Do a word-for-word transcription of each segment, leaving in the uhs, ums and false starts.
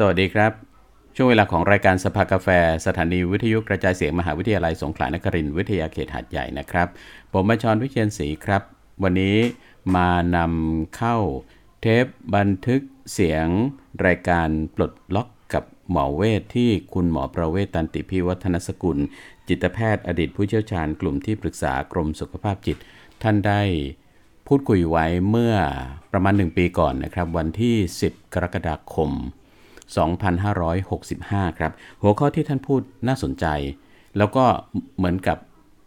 สวัสดีครับช่วงเวลาของรายการสภากาแฟสถานีวิทยุกระจายเสียงมหาวิทยาลัยสงขลานครินทร์วิทยาเขตหาดใหญ่นะครับผมบัญชรวิเชียรศรีครับวันนี้มานำเข้าเทปบันทึกเสียงรายการปลดล็อกกับหมอเวชที่คุณหมอประเวศตันติพิวัฒนสกุลจิตแพทย์อดีตผู้เชี่ยวชาญกลุ่มที่ปรึกษากรมสุขภาพจิตท่านได้พูดคุยไว้เมื่อประมาณหนึ่งปีก่อนนะครับวันที่สิบกรกฎาคมสองพันห้าร้อยหกสิบห้าครับหัวข้อที่ท่านพูดน่าสนใจแล้วก็เหมือนกับ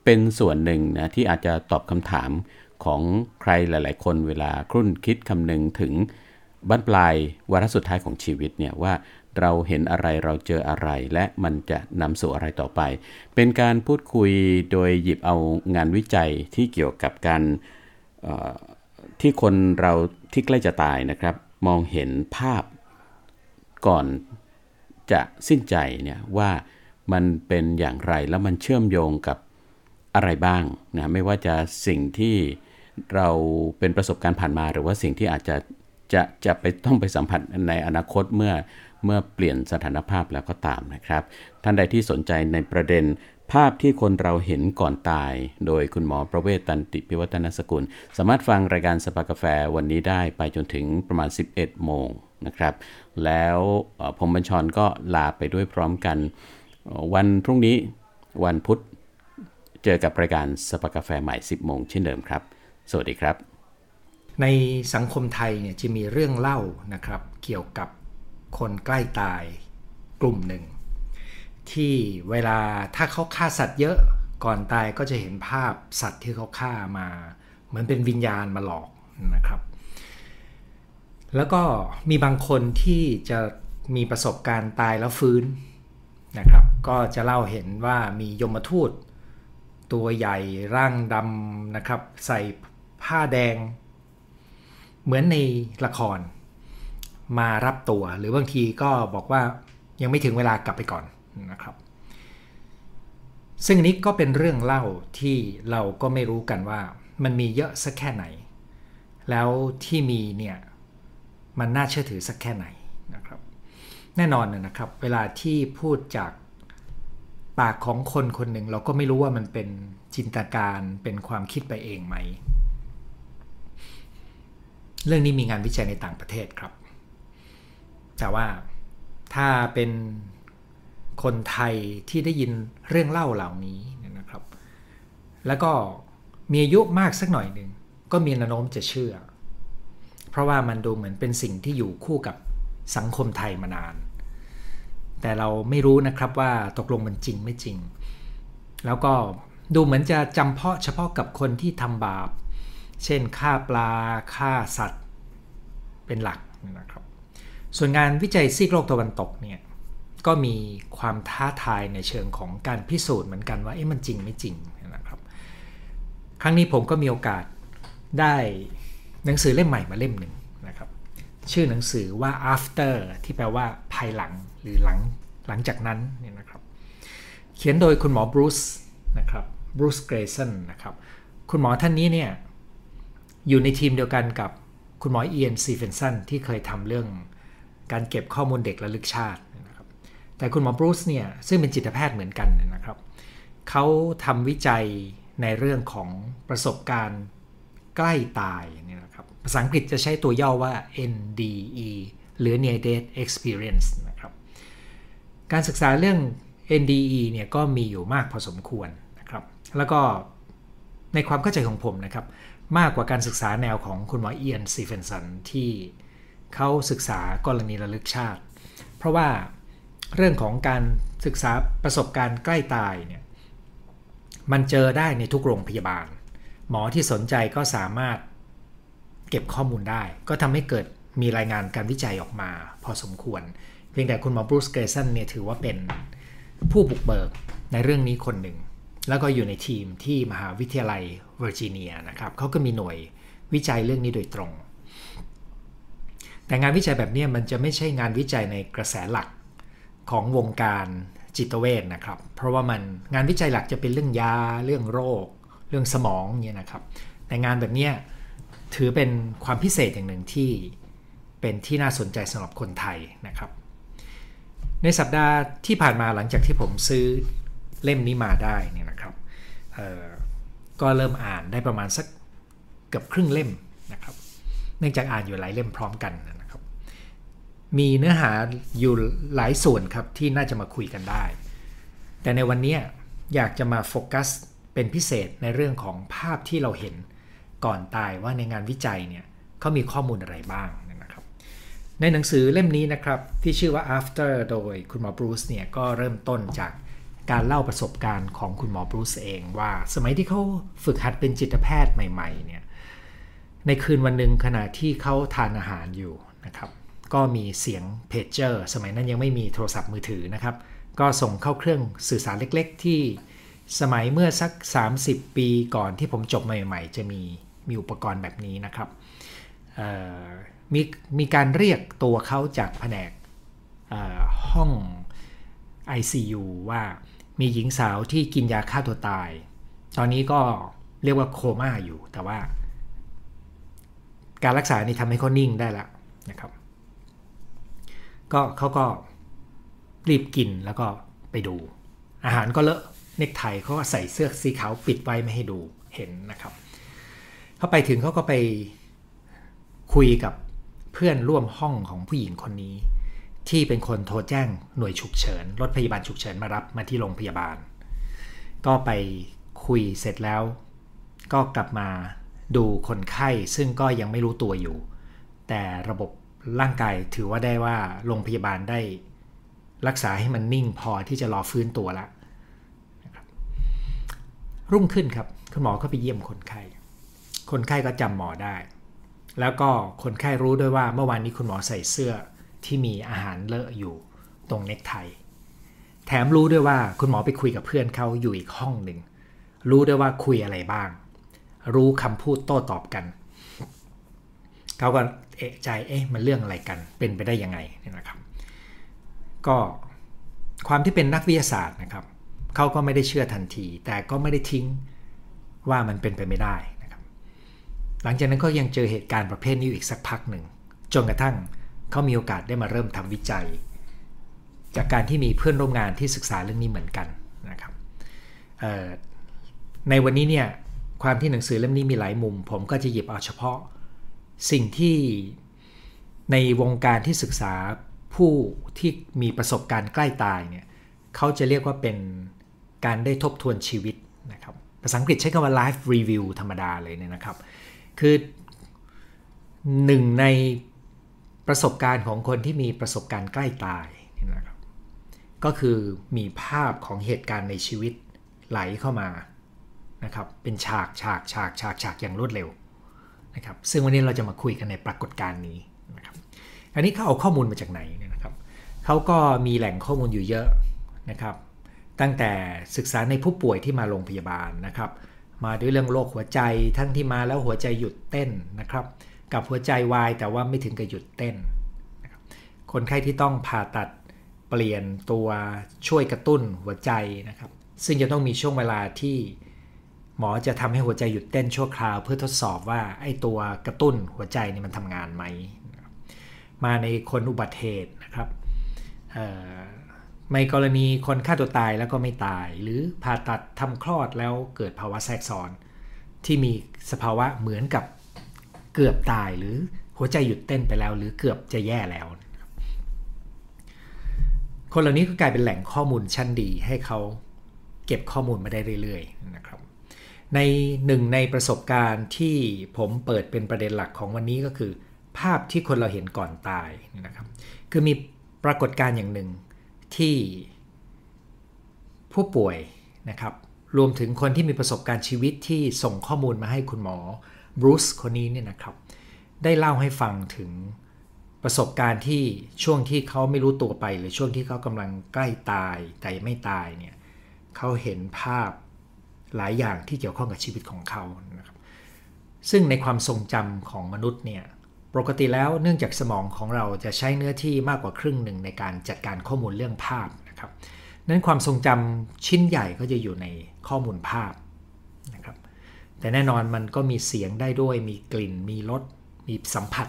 เป็นส่วนหนึ่งนะที่อาจจะตอบคำถามของใครหลายๆคนเวลาครุ่นคิดคำนึงถึงบั้นปลายวาระสุดท้ายของชีวิตเนี่ยว่าเราเห็นอะไรเราเจออะไรและมันจะนำสู่อะไรต่อไปเป็นการพูดคุยโดยหยิบเอางานวิจัยที่เกี่ยวกับการที่คนเราที่ใกล้จะตายนะครับมองเห็นภาพก่อนจะสิ้นใจเนี่ยว่ามันเป็นอย่างไรแล้วมันเชื่อมโยงกับอะไรบ้างนะไม่ว่าจะสิ่งที่เราเป็นประสบการณ์ผ่านมาหรือว่าสิ่งที่อาจจะจะจะไปต้องไปสัมผัสในอนาคตเมื่อเมื่อเปลี่ยนสถานภาพแล้วก็ตามนะครับท่านใดที่สนใจในประเด็นภาพที่คนเราเห็นก่อนตายโดยคุณหมอประเวศตันติพิวัฒนสกุลสามารถฟังรายการสภากาแฟวันนี้ได้ไปจนถึงประมาณ สิบเอ็ดโมงนะครับแล้วผมบัญชรก็ลาไปด้วยพร้อมกันวันพรุ่งนี้วันพุธเจอกับรายการสภากาแฟใหม่ สิบโมงเช่นเดิมครับสวัสดีครับในสังคมไทยเนี่ยจะมีเรื่องเล่านะครับเกี่ยวกับคนใกล้ตายกลุ่มหนึ่งที่เวลาถ้าเขาฆ่าสัตว์เยอะก่อนตายก็จะเห็นภาพสัตว์ที่เขาฆ่ามาเหมือนเป็นวิญญาณมาหลอกนะครับแล้วก็มีบางคนที่จะมีประสบการณ์ตายแล้วฟื้นนะครับก็จะเล่าเห็นว่ามียมทูตตัวใหญ่ร่างดำนะครับใส่ผ้าแดงเหมือนในละครมารับตัวหรือบางทีก็บอกว่ายังไม่ถึงเวลากลับไปก่อนนะครับซึ่งนี้ก็เป็นเรื่องเล่าที่เราก็ไม่รู้กันว่ามันมีเยอะสักแค่ไหนแล้วที่มีเนี่ยมันน่าเชื่อถือสักแค่ไหนนะครับแน่นอนนะครับเวลาที่พูดจากปากของคนคนหนึ่งเราก็ไม่รู้ว่ามันเป็นจินตนาการเป็นความคิดไปเองไหมเรื่องนี้มีงานวิจัยในต่างประเทศครับแต่ว่าถ้าเป็นคนไทยที่ได้ยินเรื่องเล่าเหล่านี้นะครับแล้วก็มีอายุมากสักหน่อยหนึ่งก็มีแนวโน้มจะเชื่อเพราะว่ามันดูเหมือนเป็นสิ่งที่อยู่คู่กับสังคมไทยมานานแต่เราไม่รู้นะครับว่าตกลงมันจริงไม่จริงแล้วก็ดูเหมือนจะจำเพาะเฉพาะกับคนที่ทำบาปเช่นฆ่าปลาฆ่าสัตว์เป็นหลักนะครับส่วนงานวิจัยซีกโลกตะวันตกเนี่ยก็มีความท้าทายในเชิงของการพิสูจน์เหมือนกันว่าเอ๊ะมันจริงไม่จริงนะครับครั้งนี้ผมก็มีโอกาสได้หนังสือเล่มใหม่มาเล่มหนึ่งนะครับชื่อหนังสือว่า after ที่แปลว่าภายหลังหรือหลังหลังจากนั้นเนี่ยนะครับเขียนโดยคุณหมอบรูซนะครับบรูซเกรสันนะครับคุณหมอท่านนี้เนี่ยอยู่ในทีมเดียวกันกับคุณหมอเอียนซีเฟนสันที่เคยทำเรื่องการเก็บข้อมูลเด็กและระลึกชาตินะครับแต่คุณหมอบรูซเนี่ยซึ่งเป็นจิตแพทย์เหมือนกันนะครับเขาทำวิจัยในเรื่องของประสบการณ์ใกล้ตายเนี่ยนะครับภาษาอังกฤษจะใช้ตัวย่อว่า เอ็น ดี อี หรือ Near Death Experience นะครับการศึกษาเรื่อง เอ็น ดี อี เนี่ยก็มีอยู่มากพอสมควรนะครับแล้วก็ในความเข้าใจของผมนะครับมากกว่าการศึกษาแนวของคุณหมอเอียนซีเฟนสันที่เขาศึกษากรณีระลึกชาติเพราะว่าเรื่องของการศึกษาประสบการณ์ใกล้ตายเนี่ยมันเจอได้ในทุกโรงพยาบาลหมอที่สนใจก็สามารถเก็บข้อมูลได้ก็ทำให้เกิดมีรายงานการวิจัยออกมาพอสมควรเพียงแต่คุณหมอบรูซเกรสันเนี่ยถือว่าเป็นผู้บุกเบิกในเรื่องนี้คนหนึ่งแล้วก็อยู่ในทีมที่มหาวิทยาลัยเวอร์จิเนียนะครับเขาก็มีหน่วยวิจัยเรื่องนี้โดยตรงแต่งานวิจัยแบบนี้มันจะไม่ใช่งานวิจัยในกระแสหลักของวงการจิตเวชนะครับเพราะว่ามันงานวิจัยหลักจะเป็นเรื่องยาเรื่องโรคเรื่องสมองเนี่ยนะครับแต่งานแบบนี้ถือเป็นความพิเศษอย่างหนึ่งที่เป็นที่น่าสนใจสำหรับคนไทยนะครับ ในสัปดาห์ที่ผ่านมาหลังจากที่ผมซื้อเล่มนี้มาได้เนี่ยนะครับก็เริ่มอ่านได้ประมาณสักเกือบครึ่งเล่มนะครับเนื่องจากอ่านอยู่หลายเล่มพร้อมกันนะครับมีเนื้อหาอยู่หลายส่วนครับที่น่าจะมาคุยกันได้แต่ในวันนี้อยากจะมาโฟกัสเป็นพิเศษในเรื่องของภาพที่เราเห็นก่อนตายว่าในงานวิจัยเนี่ยเขามีข้อมูลอะไรบ้างนะครับในหนังสือเล่มนี้นะครับที่ชื่อว่า After โดยคุณหมอบรูซเนี่ยก็เริ่มต้นจากการเล่าประสบการณ์ของคุณหมอบรูซเองว่าสมัยที่เขาฝึกหัดเป็นจิตแพทย์ใหม่ๆเนี่ยในคืนวันหนึ่งขณะที่เขาทานอาหารอยู่นะครับก็มีเสียงเพจเจอร์สมัยนั้นยังไม่มีโทรศัพท์มือถือนะครับก็ส่งเข้าเครื่องสื่อสารเล็กๆที่สมัยเมื่อสักสามสิบปีก่อนที่ผมจบใหม่ๆจะมีมีอุปกรณ์แบบนี้นะครับมีมีการเรียกตัวเขาจากแผนกห้อง ไอ ซี ยู ว่ามีหญิงสาวที่กินยาฆ่าตัวตายตอนนี้ก็เรียกว่าโคม่าอยู่แต่ว่าการรักษานี่ทำให้เขานิ่งได้แล้วนะครับก็เขาก็รีบกินแล้วก็ไปดูอาหารก็เลอะเนคไทเขาก็ใส่เสื้อสีขาวปิดไว้ไม่ให้ดูเห็นนะครับเขาไปถึงเขาก็ไปคุยกับเพื่อนร่วมห้องของผู้หญิงคนนี้ที่เป็นคนโทรแจ้งหน่วยฉุกเฉินรถพยาบาลฉุกเฉินมารับมาที่โรงพยาบาลก็ไปคุยเสร็จแล้วก็กลับมาดูคนไข้ซึ่งก็ยังไม่รู้ตัวอยู่แต่ระบบร่างกายถือว่าได้ว่าโรงพยาบาลได้รักษาให้มันนิ่งพอที่จะรอฟื้นตัวละรุ่งขึ้นครับคุณหมอก็ไปเยี่ยมคนไข้คนไข้ก็จำหมอได้แล้วก็คนไข้รู้ด้วยว่าเมื่อวานนี้คุณหมอใส่เสื้อที่มีอาหารเลอะอยู่ตรงเนคไทแถมรู้ด้วยว่าคุณหมอไปคุยกับเพื่อนเขาอยู่อีกห้องหนึ่งรู้ด้วยว่าคุยอะไรบ้างรู้คำพูดโต้ตอบกันเขาก็เอะใจเอ๊ะมันเรื่องอะไรกันเป็นไปได้ยังไงเนี่ยนะครับก็ความที่เป็นนักวิทยาศาสตร์นะครับเขาก็ไม่ได้เชื่อทันทีแต่ก็ไม่ได้ทิ้งว่ามันเป็นไปไม่ได้นะครับหลังจากนั้นก็ยังเจอเหตุการณ์ประเภทนี้อีกสักพักหนึ่งจนกระทั่งเขามีโอกาสได้มาเริ่มทำวิจัยจากการที่มีเพื่อนร่วมงานที่ศึกษาเรื่องนี้เหมือนกันนะครับในวันนี้เนี่ยความที่หนังสือเล่มนี้มีหลายมุมผมก็จะหยิบเอาเฉพาะสิ่งที่ในวงการที่ศึกษาผู้ที่มีประสบการณ์ใกล้ตายเนี่ยเขาจะเรียกว่าเป็นการได้ทบทวนชีวิตนะครับภาษาอังกฤษใช้คำว่า life review ธรรมดาเลยเนี่ยนะครับคือหนึ่งในประสบการณ์ของคนที่มีประสบการณ์ใกล้ตายเนี่ยนะครับก็คือมีภาพของเหตุการณ์ในชีวิตไหลเข้ามานะครับเป็นฉากฉากฉากฉากฉากอย่างรวดเร็วนะครับซึ่งวันนี้เราจะมาคุยกันในปรากฏการณ์นี้นะครับอันนี้เขาเอาข้อมูลมาจากไหนเนี่ยนะครับเขาก็มีแหล่งข้อมูลอยู่เยอะนะครับตั้งแต่ศึกษาในผู้ป่วยที่มาโรงพยาบาลนะครับมาด้วยเรื่องโรคหัวใจทั้งที่มาแล้วหัวใจหยุดเต้นนะครับกับหัวใจวายแต่ว่าไม่ถึงกับหยุดเต้นนะครับคนไข้ที่ต้องผ่าตัดเปลี่ยนตัวช่วยกระตุ้นหัวใจนะครับซึ่งจะต้องมีช่วงเวลาที่หมอจะทำให้หัวใจหยุดเต้นชั่วคราวเพื่อทดสอบว่าไอ้ตัวกระตุ้นหัวใจนี่มันทำงานไหมมาในคนอุบัติเหตุนะครับในกรณีคนฆ่าตัวตายแล้วก็ไม่ตายหรือผ่าตัดทำคลอดแล้วเกิดภาวะแทรกซ้อนที่มีสภาวะเหมือนกับเกือบตายหรือหัวใจหยุดเต้นไปแล้วหรือเกือบจะแย่แล้วคนเหล่านี้ก็กลายเป็นแหล่งข้อมูลชั้นดีให้เขาเก็บข้อมูลมาได้เรื่อยๆนะครับในหนึ่งในประสบการณ์ที่ผมเปิดเป็นประเด็นหลักของวันนี้ก็คือภาพที่คนเราเห็นก่อนตายนะครับคือมีปรากฏการณ์อย่างหนึ่งที่ผู้ป่วยนะครับรวมถึงคนที่มีประสบการณ์ชีวิตที่ส่งข้อมูลมาให้คุณหมอบรูซคนนี้เนี่ยนะครับได้เล่าให้ฟังถึงประสบการณ์ที่ช่วงที่เขาไม่รู้ตัวไปหรือช่วงที่เขากำลังใกล้ตายแต่ไม่ตายเนี่ยเขาเห็นภาพหลายอย่างที่เกี่ยวข้องกับชีวิตของเขานะครับซึ่งในความทรงจำของมนุษย์เนี่ยปกติแล้วเนื่องจากสมองของเราจะใช้เนื้อที่มากกว่าครึ่งหนึ่งในการจัดการข้อมูลเรื่องภาพนะครับนั้นความทรงจำชิ้นใหญ่ก็จะอยู่ในข้อมูลภาพนะครับแต่แน่นอนมันก็มีเสียงได้ด้วยมีกลิ่นมีรสมีสัมผัส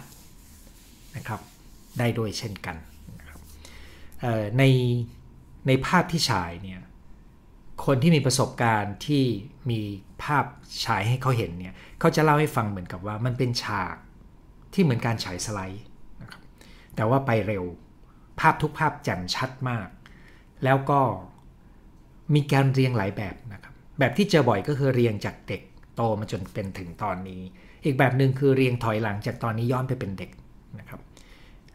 นะครับได้ด้วยเช่นกันนะครับ ในในภาพที่ฉายเนี่ยคนที่มีประสบการณ์ที่มีภาพฉายให้เขาเห็นเนี่ยเขาจะเล่าให้ฟังเหมือนกับว่ามันเป็นฉากที่เหมือนการฉายสไลด์นะครับแต่ว่าไปเร็วภาพทุกภาพแจ่มชัดมากแล้วก็มีการเรียงหลายแบบนะครับแบบที่เจอบ่อยก็คือเรียงจากเด็กโตมาจนเป็นถึงตอนนี้อีกแบบนึงคือเรียงถอยหลังจากตอนนี้ย้อนไปเป็นเด็กนะครับ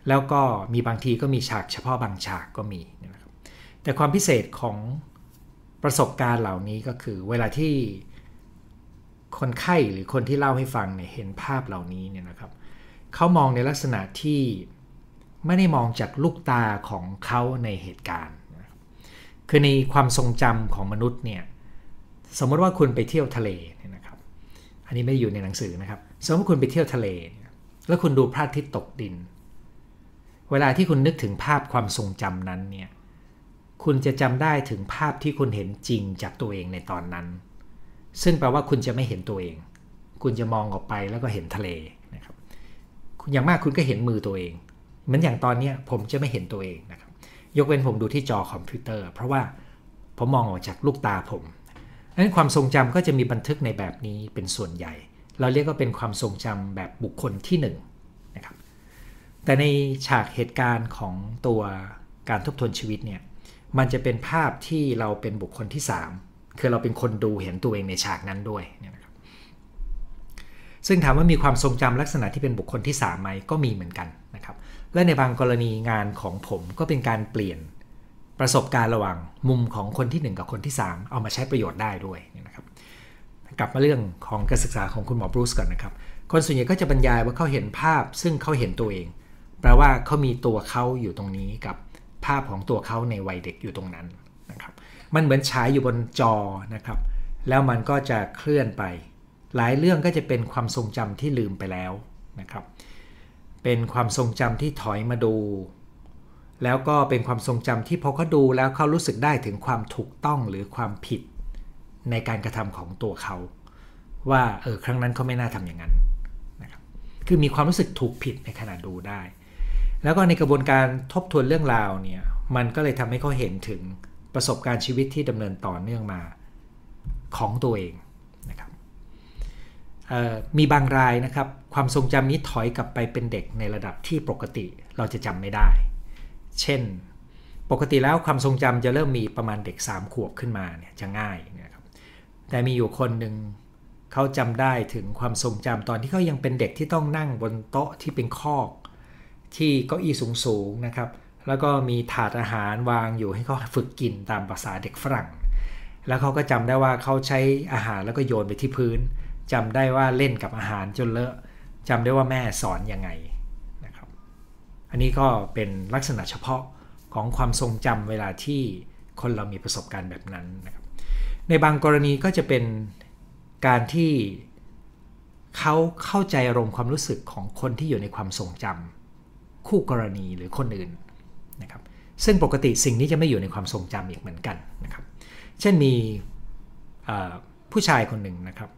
แล้วก็มีบางทีก็มีฉากเฉพาะบางฉากก็มีนะครับแต่ความพิเศษของประสบการณ์เหล่านี้ก็คือเวลาที่คนไข้หรือคนที่เล่าให้ฟังเนี่ยเห็นภาพเหล่านี้เนี่ยนะครับเขามองในลักษณะที่ไม่ได้มองจากลูกตาของเขาในเหตุการณ์คือในความทรงจำของมนุษย์เนี่ยสมมติว่าคุณไปเที่ยวทะเลเนี่ยนะครับอันนี้ไม่ได้อยู่ในหนังสือนะครับสมมติว่าคุณไปเที่ยวทะเลแล้วคุณดูพระอาทิตย์ตกดินเวลาที่คุณนึกถึงภาพความทรงจำนั้นเนี่ยคุณจะจำได้ถึงภาพที่คุณเห็นจริงจากตัวเองในตอนนั้นซึ่งแปลว่าคุณจะไม่เห็นตัวเองคุณจะมองออกไปแล้วก็เห็นทะเลนะครับอย่างมากคุณก็เห็นมือตัวเองเหมือนอย่างตอนนี้ผมจะไม่เห็นตัวเองนะครับยกเว้นผมดูที่จอคอมพิวเตอร์เพราะว่าผมมองออกจากลูกตาผมดังนั้นความทรงจำก็จะมีบันทึกในแบบนี้เป็นส่วนใหญ่เราเรียกว่าเป็นความทรงจำแบบบุคคลที่หนึ่งนะครับแต่ในฉากเหตุการณ์ของตัวการทบทวนชีวิตเนี่ยมันจะเป็นภาพที่เราเป็นบุคคลที่สามคือเราเป็นคนดูเห็นตัวเองในฉากนั้นด้วยเนี่ยนะครับซึ่งถามว่ามีความทรงจำลักษณะที่เป็นบุคคลที่สามไหมก็มีเหมือนกันนะครับและในบางกรณีงานของผมก็เป็นการเปลี่ยนประสบการณ์ระหว่างมุมของคนที่หนึ่งกับคนที่สามเอามาใช้ประโยชน์ได้ด้วยเนี่ยนะครับกลับมาเรื่องของการศึกษาของคุณหมอบรูซก่อนนะครับคนส่วนใหญ่ก็จะบรรยายว่าเขาเห็นภาพซึ่งเขาเห็นตัวเองแปลว่าเขามีตัวเขาอยู่ตรงนี้กับภาพของตัวเขาในวัยเด็กอยู่ตรงนั้นนะครับมันเหมือนฉายอยู่บนจอนะครับแล้วมันก็จะเคลื่อนไปหลายเรื่องก็จะเป็นความทรงจำที่ลืมไปแล้วนะครับเป็นความทรงจำที่ถอยมาดูแล้วก็เป็นความทรงจำที่พอเขาดูแล้วเขารู้สึกได้ถึงความถูกต้องหรือความผิดในการกระทำของตัวเขาว่าเออครั้งนั้นเขาไม่น่าทำอย่างนั้นนะครับคือมีความรู้สึกถูกผิดในขณะดูได้แล้วก็ในกระบวนการทบทวนเรื่องราวเนี่ยมันก็เลยทำให้เขาเห็นถึงประสบการณ์ชีวิตที่ดำเนินต่อเนื่องมาของตัวเองนะครับมีบางรายนะครับความทรงจำนี้ถอยกลับไปเป็นเด็กในระดับที่ปกติเราจะจำไม่ได้เช่นปกติแล้วความทรงจำจะเริ่มมีประมาณเด็กสามขวบขึ้นมาเนี่ยจะง่ายนะครับแต่มีอยู่คนหนึ่งเขาจำได้ถึงความทรงจำตอนที่เขายังเป็นเด็กที่ต้องนั่งบนโต๊ะที่เป็นคอกที่เก้าอี้สูงๆนะครับแล้วก็มีถาดอาหารวางอยู่ให้เขาฝึกกินตามภาษาเด็กฝรั่งแล้วเขาก็จำได้ว่าเขาใช้อาหารแล้วก็โยนไปที่พื้นจำได้ว่าเล่นกับอาหารจนเลอะจำได้ว่าแม่สอนยังไงนะครับอันนี้ก็เป็นลักษณะเฉพาะของความทรงจำเวลาที่คนเรามีประสบการณ์แบบนั้นนะครับในบางกรณีก็จะเป็นการที่เขาเข้าใจอารมณ์ความรู้สึกของคนที่อยู่ในความทรงจำคู่กรณีหรือคนอื่นนะครับซึ่งปกติสิ่งนี้จะไม่อยู่ในความทรงจำอีกเหมือนกันนะครับเช่นมีผู้ชายคนหนึ่งนะครับ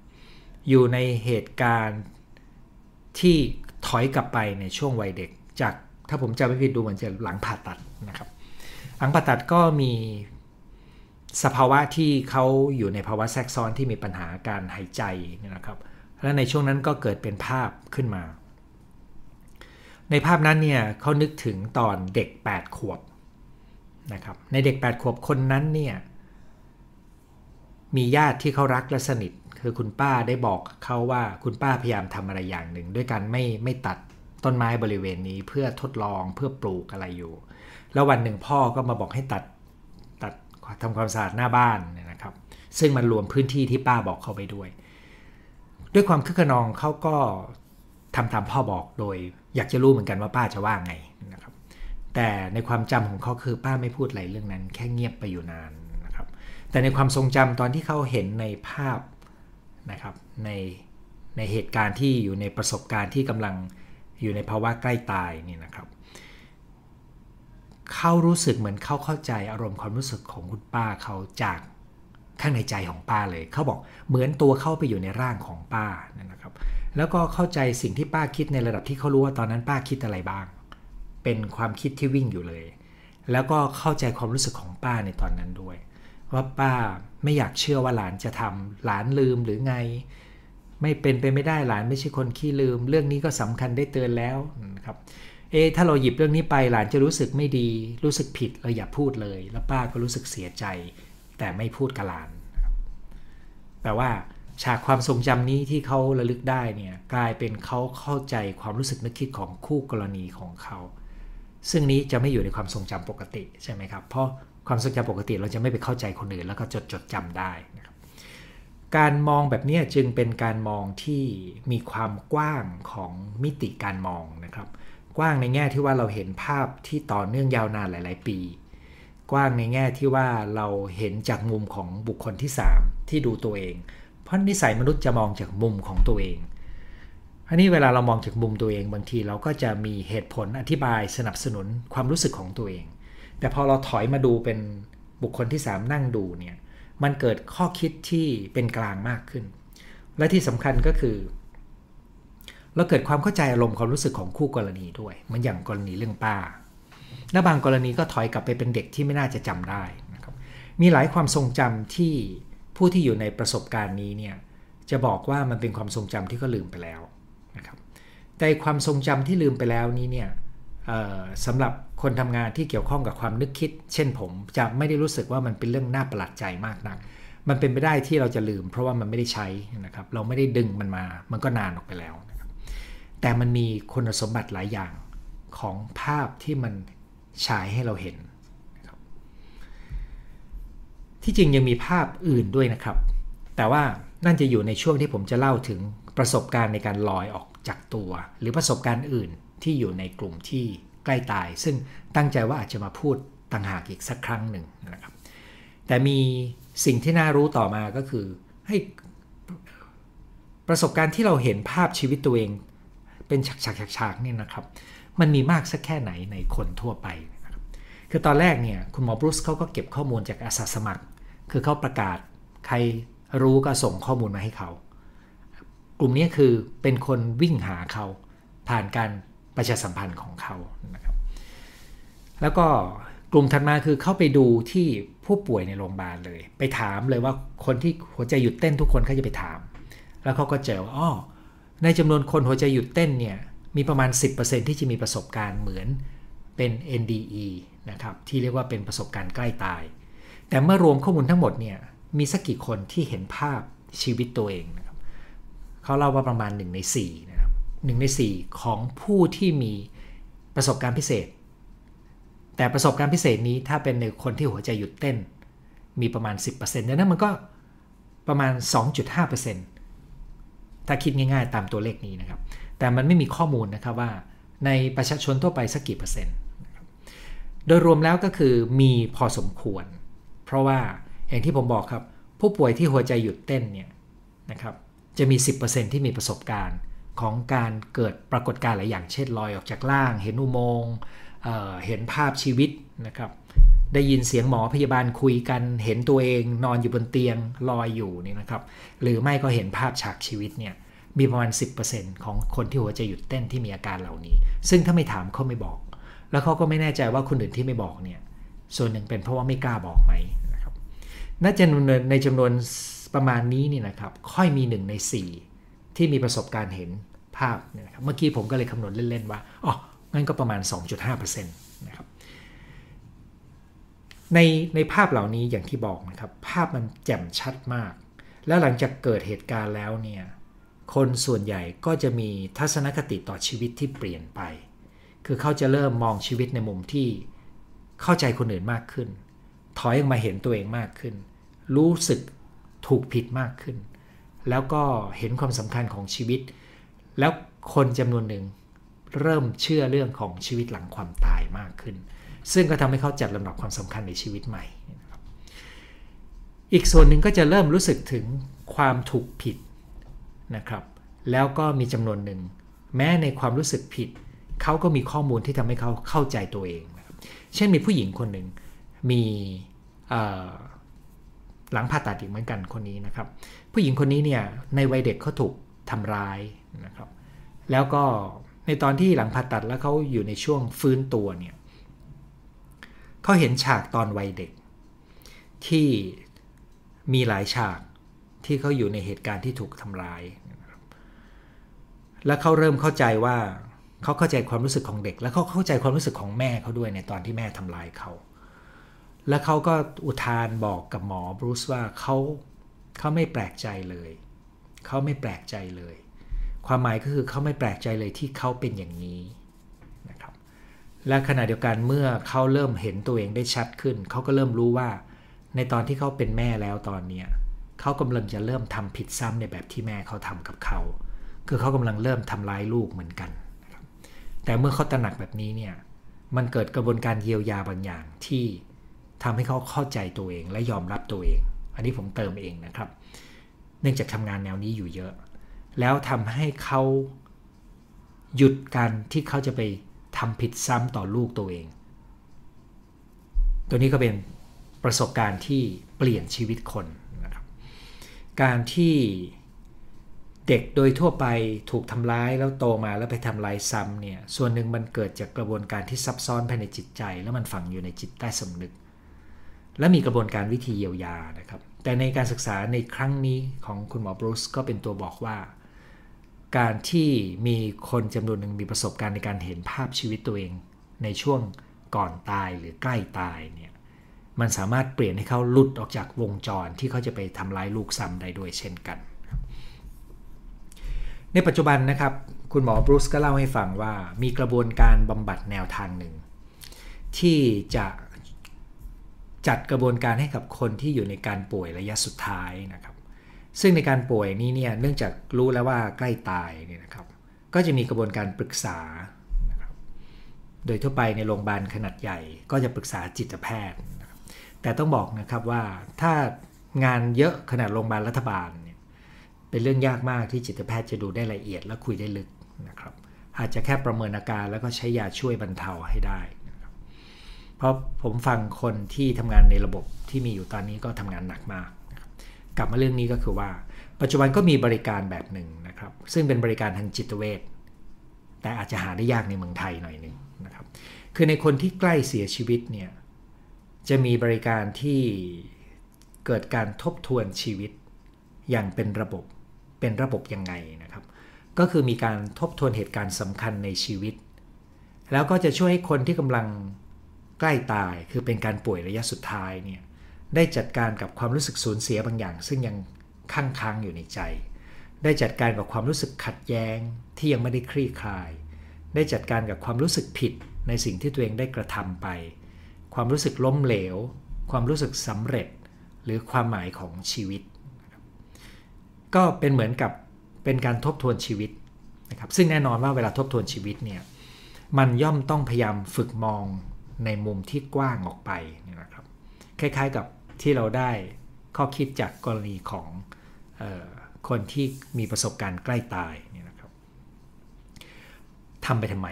อยู่ในเหตุการณ์ที่ถอยกลับไปในช่วงวัยเด็กจากถ้าผมจำไม่ผิดดูมันจะหลังผ่าตัดนะครับหลังผ่าตัดก็มีสภาวะที่เขาอยู่ในภาวะแทรกซ้อนที่มีปัญหาการหายใจนะครับและในช่วงนั้นก็เกิดเป็นภาพขึ้นมาในภาพนั้นเนี่ยเขานึกถึงตอนเด็กแปดขวบนะครับในเด็กแปดขวบคนนั้นเนี่ยมีญาติที่เขารักและสนิทคือคุณป้าได้บอกเขาว่าคุณป้าพยายามทำอะไรอย่างหนึ่งด้วยการไม่ไม่ตัดต้นไม้บริเวณนี้เพื่อทดลองเพื่อปลูกอะไรอยู่แล้ววันหนึ่งพ่อก็มาบอกให้ตัดตัดทำความสะอาดหน้าบ้านนะครับซึ่งมันรวมพื้นที่ที่ป้าบอกเขาไปด้วยด้วยความคึกขนองเขาก็ทำตามพ่อบอกโดยอยากจะรู้เหมือนกันว่าป้าจะว่าไงนะครับแต่ในความจำของเขาคือป้าไม่พูดอะไรเรื่องนั้นแค่เงียบไปอยู่นานนะครับแต่ในความทรงจำตอนที่เขาเห็นในภาพนะครับในในเหตุการณ์ที่อยู่ในประสบการณ์ที่กำลังอยู่ในภาวะใกล้ตายนี่นะครับเขารู้สึกเหมือนเขาเข้าใจอารมณ์ความรู้สึกของคุณป้าเขาจากข้างในใจของป้าเลยเขาบอกเหมือนตัวเข้าไปอยู่ในร่างของป้านะครับแล้วก็เข้าใจสิ่งที่ป้าคิดในระดับที่เขารู้ว่าตอนนั้นป้าคิดอะไรบ้างเป็นความคิดที่วิ่งอยู่เลย แล้วก็เข้าใจความรู้สึกของป้าในตอนนั้นด้วยว่าป้าไม่อยากเชื่อว่าหลานจะทำหลานลืมหรือไงไม่เป็นไปไม่ได้หลานไม่ใช่คนขี้ลืมเรื่องนี้ก็สำคัญได้เตือนแล้วนะครับเอ๊ะถ้าเราหยิบเรื่องนี้ไปหลานจะรู้สึกไม่ดีรู้สึกผิดเราอย่าพูดเลยแล้วป้าก็รู้สึกเสียใจแต่ไม่พูดกับหลานแปลว่าฉากความทรงจำนี้ที่เขาระลึกได้เนี่ยกลายเป็นเขาเข้าใจความรู้สึกนึกคิดของคู่กรณีของเขาซึ่งนี้จะไม่อยู่ในความทรงจำปกติใช่ไหมครับเพราะความทรงจำปกติเราจะไม่ไปเข้าใจคนอื่นแล้วก็จดจดจำได้นะครับการมองแบบนี้จึงเป็นการมองที่มีความกว้างของมิติการมองนะครับกว้างในแง่ที่ว่าเราเห็นภาพที่ต่อเนื่องยาวนานหลายๆปีกว้างในแง่ที่ว่าเราเห็นจากมุมของบุคคลที่สามที่ดูตัวเองเพราะนิสัยมนุษย์จะมองจากมุมของตัวเองอันนี้เวลาเรามองจากมุมตัวเองบางทีเราก็จะมีเหตุผลอธิบายสนับสนุนความรู้สึกของตัวเองแต่พอเราถอยมาดูเป็นบุคคลที่สามนั่งดูเนี่ยมันเกิดข้อคิดที่เป็นกลางมากขึ้นและที่สำคัญก็คือเราเกิดความเข้าใจอารมณ์ความรู้สึกของคู่กรณีด้วยเหมือนอย่างกรณีเรื่องป้าและบางกรณีก็ถอยกลับไปเป็นเด็กที่ไม่น่าจะจำได้นะครับมีหลายความทรงจำที่ผู้ที่อยู่ในประสบการณ์นี้เนี่ยจะบอกว่ามันเป็นความทรงจำที่ก็ลืมไปแล้วนะครับแต่ความทรงจำที่ลืมไปแล้วนี้เนี่ยสำหรับคนทำงานที่เกี่ยวข้องกับความนึกคิดเช่นผมจะไม่ได้รู้สึกว่ามันเป็นเรื่องน่าประหลาดใจมากนักมันเป็นไปได้ที่เราจะลืมเพราะว่ามันไม่ได้ใช้นะครับเราไม่ได้ดึงมันมามันก็นานออกไปแล้วนะครับแต่มันมีคุณสมบัติหลายอย่างของภาพที่มันฉายให้เราเห็นนะครับที่จริงยังมีภาพอื่นด้วยนะครับแต่ว่านั่นจะอยู่ในช่วงที่ผมจะเล่าถึงประสบการณ์ในการลอยออกจากตัวหรือประสบการณ์อื่นที่อยู่ในกลุ่มที่ใกล้ตายซึ่งตั้งใจว่าอาจจะมาพูดต่างหากอีกสักครั้งหนึ่งนะครับแต่มีสิ่งที่น่ารู้ต่อมาก็คือให้ประสบการณ์ที่เราเห็นภาพชีวิตตัวเองเป็นฉากๆๆเนี่ยนะครับมันมีมากสักแค่ไหนในคนทั่วไปนะครับคือตอนแรกเนี่ยคุณหมอบรูซเขาก็เก็บข้อมูลจากอาสาสมัครคือเขาประกาศใครรู้ก็ส่งข้อมูลมาให้เขากลุ่มนี้คือเป็นคนวิ่งหาเขาผ่านการประชาสัมพันธ์ของเขานะครับแล้วก็กลุ่มถัดมาคือเข้าไปดูที่ผู้ป่วยในโรงพยาบาลเลยไปถามเลยว่าคนที่หัวใจหยุดเต้นทุกคนเขาจะไปถามแล้วเขาก็เจอว่าอ๋อในจำนวนคนหัวใจหยุดเต้นเนี่ยมีประมาณ สิบเปอร์เซ็นต์ ที่จะมีประสบการณ์เหมือนเป็น เอ็น ดี อี นะครับที่เรียกว่าเป็นประสบการณ์ใกล้ตายแต่เมื่อรวมข้อมูลทั้งหมดเนี่ยมีสักกี่คนที่เห็นภาพชีวิตตัวเองนะครับเขาเล่าว่าประมาณหนึ่งในสี่นะครับหนึ่งในสี่ของผู้ที่มีประสบการณ์พิเศษแต่ประสบการณ์พิเศษนี้ถ้าเป็นในคนที่หัวใจหยุดเต้นมีประมาณ สิบเปอร์เซ็นต์ ดังนั้นมันก็ประมาณ สองจุดห้าเปอร์เซ็นต์ ถ้าคิดง่ายๆตามตัวเลขนี้นะครับแต่มันไม่มีข้อมูลนะครับว่าในประชาชนทั่วไปสักกี่เปอร์เซ็นต์โดยรวมแล้วก็คือมีพอสมควรเพราะว่าอย่างที่ผมบอกครับผู้ป่วยที่หัวใจหยุดเต้นเนี่ยนะครับจะมี สิบเปอร์เซ็นต์ ที่มีประสบการณ์ของการเกิดปรากฏการณ์หลายอย่างเช่นลอยออกจากร่างเห็นอุโมงค์เอ่อเห็นภาพชีวิตนะครับได้ยินเสียงหมอพยาบาลคุยกันเห็นตัวเองนอนอยู่บนเตียงลอยอยู่นี่นะครับหรือไม่ก็เห็นภาพฉากชีวิตเนี่ยมีประมาณ สิบเปอร์เซ็นต์ ของคนที่หัวใจหยุดเต้นที่มีอาการเหล่านี้ซึ่งถ้าไม่ถามเขาไม่บอกแล้วเขาก็ไม่แน่ใจว่าคนอื่นที่ไม่บอกเนี่ยส่วนหนึ่งเป็นเพราะว่าไม่กล้าบอกไหมนะครับน่าจะในจำนวนประมาณนี้นี่นะครับค่อยมีหนึ่งในสี่ที่มีประสบการณ์เห็นภาพเนี่ยนะครับเมื่อกี้ผมก็เลยคำนวณเล่นๆว่าอ๋องั้นก็ประมาณ สองจุดห้าเปอร์เซ็นต์ นะครับในในภาพเหล่านี้อย่างที่บอกนะครับภาพมันแจ่มชัดมากแล้วหลังจากเกิดเหตุการณ์แล้วเนี่ยคนส่วนใหญ่ก็จะมีทัศนคติต่อชีวิตที่เปลี่ยนไปคือเขาจะเริ่มมองชีวิตในมุมที่เข้าใจคนอื่นมากขึ้นถอยออกมาเห็นตัวเองมากขึ้นรู้สึกถูกผิดมากขึ้นแล้วก็เห็นความสำคัญของชีวิตแล้วคนจำนวนหนึ่งเริ่มเชื่อเรื่องของชีวิตหลังความตายมากขึ้นซึ่งก็ทำให้เขาจัดลำดับความสำคัญในชีวิตใหม่อีกส่วนหนึ่งก็จะเริ่มรู้สึกถึงความถูกผิดนะครับแล้วก็มีจำนวนหนึ่งแม้ในความรู้สึกผิดเขาก็มีข้อมูลที่ทำให้เขาเข้าใจตัวเองนะครับเช่นมีผู้หญิงคนหนึ่งมีหลังผ่าตัดอีกเหมือนกันคนนี้นะครับผู้หญิงคนนี้เนี่ยในวัยเด็กเขาถูกทำร้ายนะครับแล้วก็ในตอนที่หลังผ่าตัดแล้วเขาอยู่ในช่วงฟื้นตัวเนี่ยเข เขาเห็นฉากตอนวัยเด็กที่มีหลายฉากที่เขาอยู่ในเหตุการณ์ที่ถูกทำร้ายและเขาเริ่มเข้าใจว่าเขาเข้าใจความรู้สึกของเด็กและเขาเข้าใจความรู้สึกของแม่เขาด้วยในตอนที่แม่ทำร้ายเขาและเขาก็อุทานบอกกับหมอบรูซว่าเขาเขาไม่แปลกใจเลยเขาไม่แปลกใจเลยความหมายก็คือเขาไม่แปลกใจเลยที่เขาเป็นอย่างนี้นะครับและขณะเดียวกันเมื่อเขาเริ่มเห็นตัวเองได้ชัดขึ้นเขาก็เริ่มรู้ว่าในตอนที่เขาเป็นแม่แล้วตอนนี้เขากำลังจะเริ่มทำผิดซ้ำในแบบที่แม่เขาทำกับเขาคือเขากำลังเริ่มทำร้ายลูกเหมือนกันแต่เมื่อเขาตระหนักแบบนี้เนี่ยมันเกิดกระบวนการเยียวยาบางอย่างที่ทำให้เขาเข้าใจตัวเองและยอมรับตัวเองอันนี้ผมเติมเองนะครับเนื่องจากทำงานแนวนี้อยู่เยอะแล้วทำให้เขาหยุดการที่เขาจะไปทำผิดซ้ำต่อลูกตัวเองตัวนี้ก็เป็นประสบการณ์ที่เปลี่ยนชีวิตคนนะครับการที่เด็กโดยทั่วไปถูกทำร้ายแล้วโตมาแล้วไปทำร้ายซ้ำเนี่ยส่วนหนึ่งมันเกิดจากกระบวนการที่ซับซ้อนภายในจิตใจแล้วมันฝังอยู่ในจิตใต้สำนึกและมีกระบวนการวิธีเยียวยานะครับแต่ในการศึกษาในครั้งนี้ของคุณหมอบรูซก็เป็นตัวบอกว่าการที่มีคนจำนวนหนึ่งมีประสบการณ์ในการเห็นภาพชีวิตตัวเองในช่วงก่อนตายหรือใกล้ตายเนี่ยมันสามารถเปลี่ยนให้เขาหลุดออกจากวงจรที่เขาจะไปทำร้ายลูกซ้ำได้ด้วยเช่นกันในปัจจุบันนะครับคุณหมอบรูซก็เล่าให้ฟังว่ามีกระบวนการบำบัดแนวทางหนึ่งที่จะจัดกระบวนการให้กับคนที่อยู่ในการป่วยระยะสุดท้ายนะครับซึ่งในการป่วยนี้เนี่ยเนื่องจากรู้แล้วว่าใกล้ตายเนี่ยนะครับก็จะมีกระบวนการปรึกษานะครับโดยทั่วไปในโรงพยาบาลขนาดใหญ่ก็จะปรึกษาจิตแพทย์นะครับแต่ต้องบอกนะครับว่าถ้างานเยอะขนาดโรงพยาบาลรัฐบาลเนี่ยเป็นเรื่องยากมากที่จิตแพทย์จะดูได้ละเอียดและคุยได้ลึกนะครับอาจจะแค่ประเมินอาการแล้วก็ใช้ยาช่วยบรรเทาให้ได้เพราะผมฟังคนที่ทำงานในระบบที่มีอยู่ตอนนี้ก็ทำงานหนักมากนะครับกลับมาเรื่องนี้ก็คือว่าปัจจุบันก็มีบริการแบบหนึ่งนะครับซึ่งเป็นบริการทางจิตเวชแต่อาจจะหาได้ยากในเมืองไทยหน่อยนึงนะครับคือในคนที่ใกล้เสียชีวิตเนี่ยจะมีบริการที่เกิดการทบทวนชีวิตอย่างเป็นระบบเป็นระบบยังไงนะครับก็คือมีการทบทวนเหตุการณ์สำคัญในชีวิตแล้วก็จะช่วยให้คนที่กำลังใกล้ตายคือเป็นการป่วยระยะสุดท้ายเนี่ยได้จัดการกับความรู้สึกสูญเสียบางอย่างซึ่งยังคั่งค้างอยู่ในใจได้จัดการกับความรู้สึกขัดแย้งที่ยังไม่ได้คลี่คลายได้จัดการกับความรู้สึกผิดในสิ่งที่ตัวเองได้กระทำไปความรู้สึกล้มเหลวความรู้สึกสำเร็จหรือความหมายของชีวิตก็เป็นเหมือนกับเป็นการทบทวนชีวิตนะครับซึ่งแน่นอนว่าเวลาทบทวนชีวิตเนี่ยมันย่อมต้องพยายามฝึกมองในมุมที่กว้างออกไปนะครับคล้ายๆกับที่เราได้ข้อคิดจากกรณีของเอ่อคนที่มีประสบการณ์ใกล้ตายเนี่ยนะครับทำไปทำไม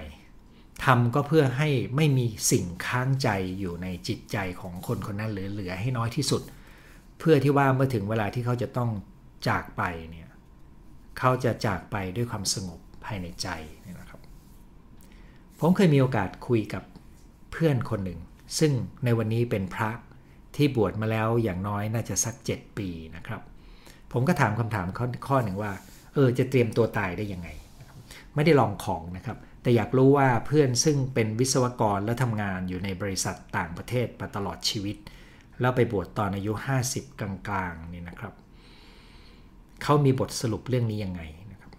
ทำก็เพื่อให้ไม่มีสิ่งค้างใจอยู่ในจิตใจของคนคนนั้นหรือเหลือให้น้อยที่สุดเพื่อที่ว่าเมื่อถึงเวลาที่เขาจะต้องจากไปเนี่ยเขาจะจากไปด้วยความสงบภายในใจเนี่ยนะครับผมเคยมีโอกาสคุยกับเพื่อนคนหนึ่งซึ่งในวันนี้เป็นพระที่บวชมาแล้วอย่างน้อยน่าจะสักเจ็ดปีนะครับผมก็ถามคำถามข้อหนึ่งว่าเออจะเตรียมตัวตายได้ยังไงไม่ได้ลองของนะครับแต่อยากรู้ว่าเพื่อนซึ่งเป็นวิศวกรและทำงานอยู่ในบริษัทต่างประเทศมาตลอดชีวิตแล้วไปบวชตอนอายุห้าสิบกลางๆนี่นะครับเขามีบทสรุปเรื่องนี้ยังไงนะครับ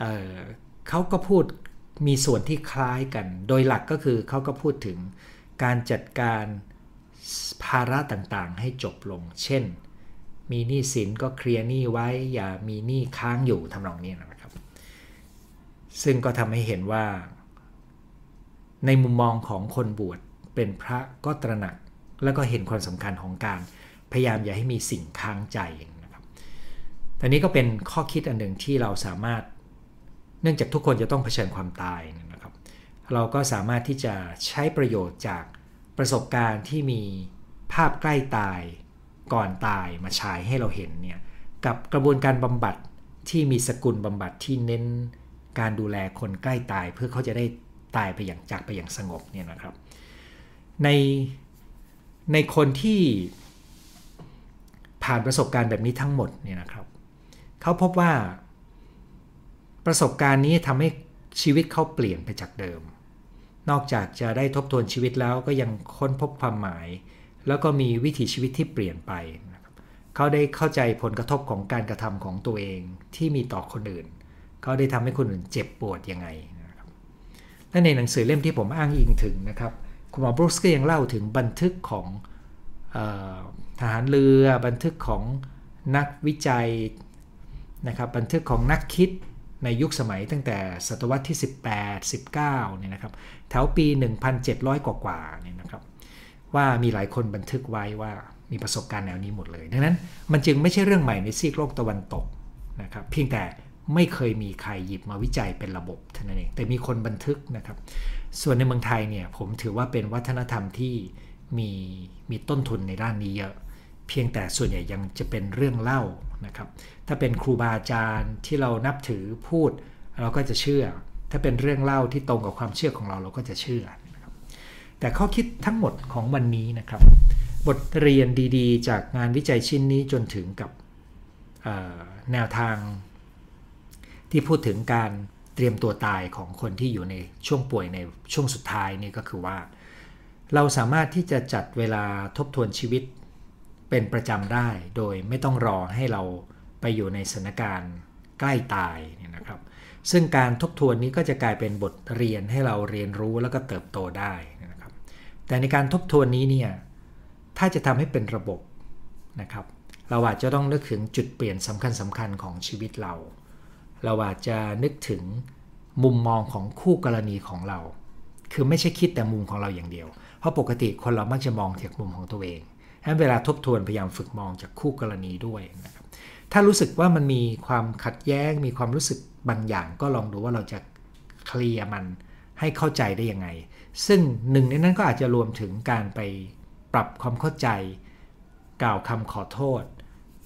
เออเขาก็พูดมีส่วนที่คล้ายกันโดยหลักก็คือเขาก็พูดถึงการจัดการภาระต่างๆให้จบลงเช่นมีหนี้สินก็เคลียร์หนี้ไว้อย่ามีหนี้ค้างอยู่ทำนองนี้นะครับซึ่งก็ทำให้เห็นว่าในมุมมองของคนบวชเป็นพระก็ตระหนักแล้วก็เห็นความสำคัญของการพยายามอย่าให้มีสิ่งค้างใจนะครับแต่นี้ก็เป็นข้อคิดอันหนึ่งที่เราสามารถเนื่องจากทุกคนจะต้องเผชิญความตายนะครับเราก็สามารถที่จะใช้ประโยชน์จากประสบการณ์ที่มีภาพใกล้ตายก่อนตายมาฉายให้เราเห็นเนี่ยกับกระบวนการบำบัดที่มีสกุลบำบัดที่เน้นการดูแลคนใกล้ตายเพื่อเขาจะได้ตายไปอย่างจากไปอย่างสงบเนี่ยนะครับใน ในคนที่ผ่านประสบการณ์แบบนี้ทั้งหมดเนี่ยนะครับเขาพบว่าประสบการณ์นี้ทำให้ชีวิตเขาเปลี่ยนไปจากเดิมนอกจากจะได้ทบทวนชีวิตแล้วก็ยังค้นพบความหมายแล้วก็มีวิถีชีวิตที่เปลี่ยนไปนะครับเขาได้เข้าใจผลกระทบของการกระทำของตัวเองที่มีต่อคนอื่นเขาได้ทำให้คนอื่นเจ็บปวดยังไงนะครับและในหนังสือเล่มที่ผมอ้างอิงถึงนะครับคุณหมอบรูซก็ยังเล่าถึงบันทึกของทหารเรือบันทึกของนักวิจัยนะครับบันทึกของนักคิดในยุคสมัยตั้งแต่ศตวรรษที่สิบแปด สิบเก้าเนี่ยนะครับแถวปีหนึ่งพันเจ็ดร้อยกว่าๆเนี่ยนะครับว่ามีหลายคนบันทึกไว้ว่ามีประสบการณ์แนวนี้หมดเลยดังนั้นมันจึงไม่ใช่เรื่องใหม่ในซีกโลกตะวันตกนะครับเพียงแต่ไม่เคยมีใครหยิบมาวิจัยเป็นระบบเท่านั้นเองแต่มีคนบันทึกนะครับส่วนในเมืองไทยเนี่ยผมถือว่าเป็นวัฒนธรรมที่มีมีต้นทุนในด้านนี้เยอะเพียงแต่ส่วนใหญ่ยังจะเป็นเรื่องเล่านะครับถ้าเป็นครูบาอาจารย์ที่เรานับถือพูดเราก็จะเชื่อถ้าเป็นเรื่องเล่าที่ตรงกับความเชื่อของเราเราก็จะเชื่อนะครับแต่ข้อคิดทั้งหมดของวันนี้นะครับบทเรียนดีๆจากงานวิจัยชิ้นนี้จนถึงกับแนวทางที่พูดถึงการเตรียมตัวตายของคนที่อยู่ในช่วงป่วยในช่วงสุดท้ายนี่ก็คือว่าเราสามารถที่จะจัดเวลาทบทวนชีวิตเป็นประจำได้โดยไม่ต้องรอให้เราไปอยู่ในสถานการณ์ใกล้ตายเนี่ยนะครับซึ่งการทบทวนนี้ก็จะกลายเป็นบทเรียนให้เราเรียนรู้แล้วก็เติบโตได้นะครับแต่ในการทบทวนนี้เนี่ยถ้าจะทำให้เป็นระบบนะครับเราอาจจะต้องนึกถึงจุดเปลี่ยนสำคัญสำคัญของชีวิตเราเราอาจจะนึกถึงมุมมองของคู่กรณีของเราคือไม่ใช่คิดแต่มุมของเราอย่างเดียวเพราะปกติคนเรามักจะมองจากมุมของตัวเองดังนั้นเวลาทบทวนพยายามฝึกมองจากคู่กรณีด้วยนะครับถ้ารู้สึกว่ามันมีความขัดแย้งมีความรู้สึกบางอย่างก็ลองดูว่าเราจะเคลียร์มันให้เข้าใจได้ยังไงซึ่งหนึ่งในนั้นก็อาจจะรวมถึงการไปปรับความเข้าใจกล่าวคำขอโทษ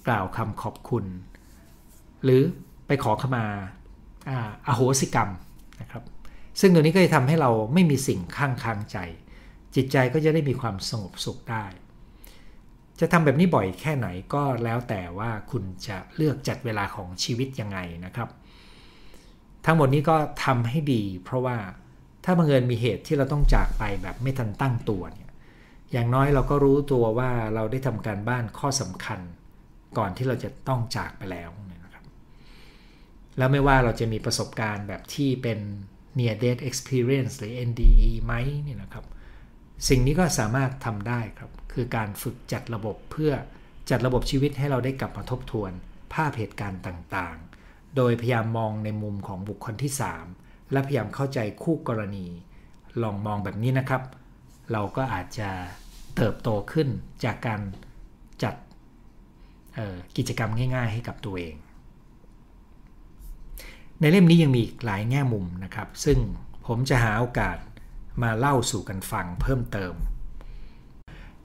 กล่าวคำขอบคุณหรือไปขอขมาอโหสิกรรมนะครับซึ่งตรงนี้ก็จะทำให้เราไม่มีสิ่งข้างคางใจจิตใจก็จะได้มีความสงบสุขได้จะทำแบบนี้บ่อยแค่ไหนก็แล้วแต่ว่าคุณจะเลือกจัดเวลาของชีวิตยังไงนะครับทั้งหมดนี้ก็ทำให้ดีเพราะว่าถ้าบังเอิญมีเหตุที่เราต้องจากไปแบบไม่ทันตั้งตัวเนี่ยอย่างน้อยเราก็รู้ตัวว่าเราได้ทำการบ้านข้อสำคัญก่อนที่เราจะต้องจากไปแล้วนะครับแล้วไม่ว่าเราจะมีประสบการณ์แบบที่เป็น near death experience หรือ เอ็น ดี อี ไหมเนี่ยนะครับสิ่งนี้ก็สามารถทำได้ครับคือการฝึกจัดระบบเพื่อจัดระบบชีวิตให้เราได้กลับมาทบทวนภาพเหตุการณ์ต่างๆโดยพยายามมองในมุมของบุคคลที่สามและพยายามเข้าใจคู่กรณีลองมองแบบนี้นะครับเราก็อาจจะเติบโตขึ้นจากการจัดกิจกรรมง่ายๆให้กับตัวเองในเล่มนี้ยังมีอีกหลายแง่มุมนะครับซึ่งผมจะหาโอกาสมาเล่าสู่กันฟังเพิ่มเติม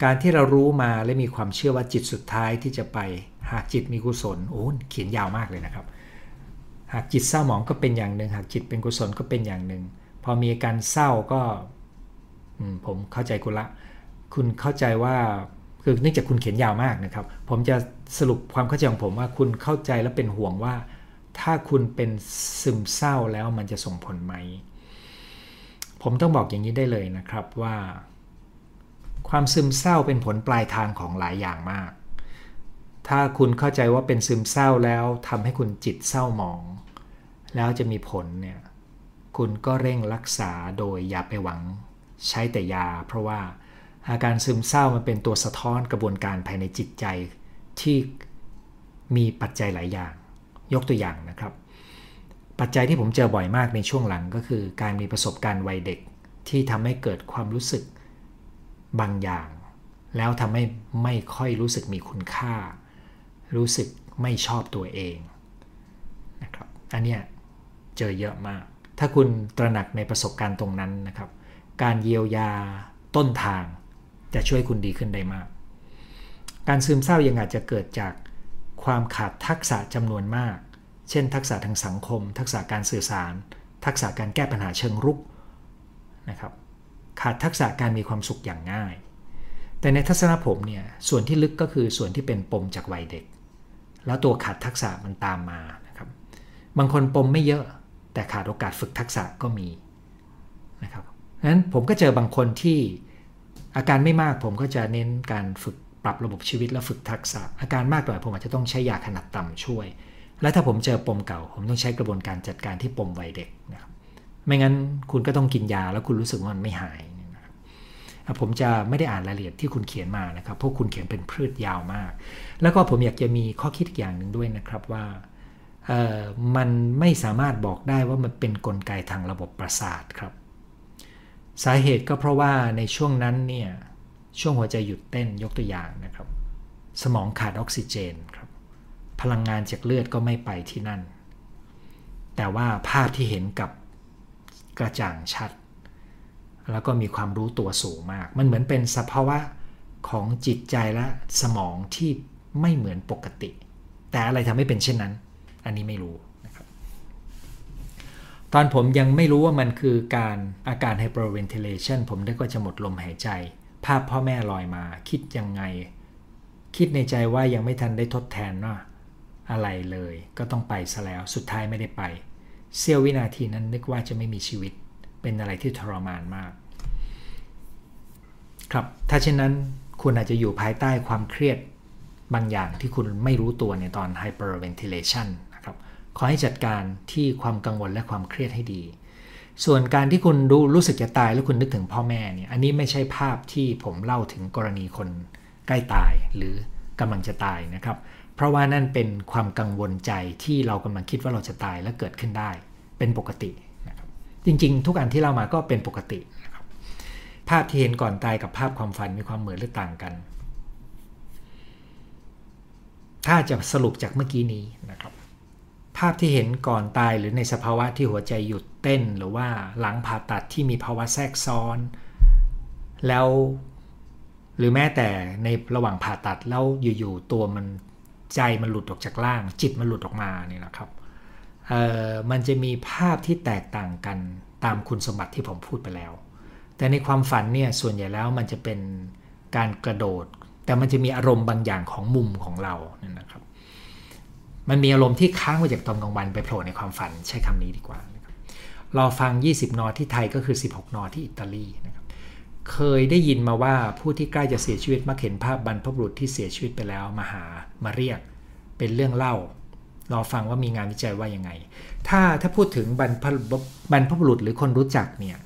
การที่เรารู้มาและมีความเชื่อว่าจิตสุดท้ายที่จะไปหากจิตมีกุศลโอ้เขียนยาวมากเลยนะครับหากจิตเศร้าหมองก็เป็นอย่างหนึ่งหากจิตเป็นกุศลก็เป็นอย่างหนึ่งพอมีอาการเศร้าก็ผมเข้าใจคุณละคุณเข้าใจว่าคือเนื่องจากคุณเขียนยาวมากนะครับผมจะสรุปความเข้าใจของผมว่าคุณเข้าใจและเป็นห่วงว่าถ้าคุณเป็นซึมเศร้าแล้วมันจะส่งผลไหมผมต้องบอกอย่างนี้ได้เลยนะครับว่าความซึมเศร้าเป็นผลปลายทางของหลายอย่างมากถ้าคุณเข้าใจว่าเป็นซึมเศร้าแล้วทำให้คุณจิตเศร้าหมองแล้วจะมีผลเนี่ยคุณก็เร่งรักษาโดยอย่าไปหวังใช้แต่ยาเพราะว่าอาการซึมเศร้ามันเป็นตัวสะท้อนกระบวนการภายในจิตใจที่มีปัจจัยหลายอย่างยกตัวอย่างนะครับปัจจัยที่ผมเจอบ่อยมากในช่วงหลังก็คือการมีประสบการณ์วัยเด็กที่ทำให้เกิดความรู้สึกบางอย่างแล้วทำให้ไม่ค่อยรู้สึกมีคุณค่ารู้สึกไม่ชอบตัวเองนะครับอันเนี้ยเจอเยอะมากถ้าคุณตระหนักในประสบการณ์ตรงนั้นนะครับการเยียวยาต้นทางจะช่วยคุณดีขึ้นได้มากการซึมเศร้ายังอาจจะเกิดจากความขาดทักษะจำนวนมากเช่นทักษะทางสังคมทักษะการสื่อสารทักษะการแก้ปัญหาเชิงรุกนะครับขาดทักษะการมีความสุขอย่างง่าย แต่ในทัศนะผมเนี่ยส่วนที่ลึกก็คือส่วนที่เป็นปมจากวัยเด็กแล้วตัวขาดทักษะมันตามมานะครับบางคนปมไม่เยอะแต่ขาดโอกาสฝึกทักษะก็มีนะครับงั้นผมก็เจอบางคนที่อาการไม่มากผมก็จะเน้นการฝึกปรับระบบชีวิตและฝึกทักษะอาการมากหน่อยผมอาจจะต้องใช้ยาขนาดต่ำช่วยและถ้าผมเจอปมเก่าผมต้องใช้กระบวนการจัดการที่ปมวัยเด็กนะครับไม่งั้นคุณก็ต้องกินยาแล้วคุณรู้สึกว่ามันไม่หายนะครับผมจะไม่ได้อ่านรายละเอียดที่คุณเขียนมานะครับเพราะคุณเขียนเป็นพืชยาวมากแล้วก็ผมอยากจะมีข้อคิดอีกอย่างหนึ่งด้วยนะครับว่าเอ่อมันไม่สามารถบอกได้ว่ามันเป็นกลไกทางระบบประสาทครับสาเหตุก็เพราะว่าในช่วงนั้นเนี่ยช่วงหัวใจหยุดเต้นยกตัวอย่างนะครับสมองขาดออกซิเจนครับพลังงานจากเลือดก็ไม่ไปที่นั่นแต่ว่าภาพที่เห็นกับกระจ่างชัดแล้วก็มีความรู้ตัวสูงมากมันเหมือนเป็นสภาวะของจิตใจและสมองที่ไม่เหมือนปกติแต่อะไรทำให้เป็นเช่นนั้นอันนี้ไม่รู้นะครับตอนผมยังไม่รู้ว่ามันคือการอาการ hyperventilation ผมได้ก็จะหมดลมหายใจภาพพ่อแม่ลอยมาคิดยังไงคิดในใจว่ายังไม่ทันได้ทดแทนว่าอะไรเลยก็ต้องไปซะแล้วสุดท้ายไม่ได้ไปเสี้ยววินาทีนั้นนึกว่าจะไม่มีชีวิตเป็นอะไรที่ทรมานมากครับถ้าเช่นนั้นคุณอาจจะอยู่ภายใต้ความเครียดบางอย่างที่คุณไม่รู้ตัวในตอน hyperventilation นะครับขอให้จัดการที่ความกังวลและความเครียดให้ดีส่วนการที่คุณดูรู้สึกจะตายแล้วคุณนึกถึงพ่อแม่เนี่ยอันนี้ไม่ใช่ภาพที่ผมเล่าถึงกรณีคนใกล้ตายหรือกำลังจะตายนะครับเพราะว่านั่นเป็นความกังวลใจที่เรากำลังคิดว่าเราจะตายและเกิดขึ้นได้เป็นปกตินะครับจริงๆทุกอันที่เล่ามาก็เป็นปกตินะครับภาพที่เห็นก่อนตายกับภาพความฝันมีความเหมือนหรือต่างกันถ้าจะสรุปจากเมื่อกี้นี้นะครับภาพที่เห็นก่อนตายหรือในสภาวะที่หัวใจหยุดเต้นหรือว่าหลังผ่าตัดที่มีภาวะแทรกซ้อนแล้วหรือแม้แต่ในระหว่างผ่าตัดแล้วอยู่ๆตัวมันใจมันหลุดออกจากร่างจิตมันหลุดออกมาเนี่ยนะครับเอ่อมันจะมีภาพที่แตกต่างกันตามคุณสมบัติที่ผมพูดไปแล้วแต่ในความฝันเนี่ยส่วนใหญ่แล้วมันจะเป็นการกระโดดแต่มันจะมีอารมณ์บางอย่างของมุมของเราเนี่ยนะครับมันมีอารมณ์ที่ค้างมาจากตอนกลางวันไปโผล่ในความฝันใช้คำนี้ดีกว่านะครับรอฟังยี่สิบนอที่ไทยก็คือสิบหกนอที่อิตาลีนะครับเคยได้ยินมาว่าผู้ที่ใกล้จะเสียชีวิตมักเห็นภาพบรรพบุรุษที่เสียชีวิตไปแล้วมาหามาเรียกเป็นเรื่องเล่ารอฟังว่ามีงานวิจัยว่ายังไงถ้าถ้าพูดถึงบรรพบรรพบุรุษหรือคนรู้จักเนี่ย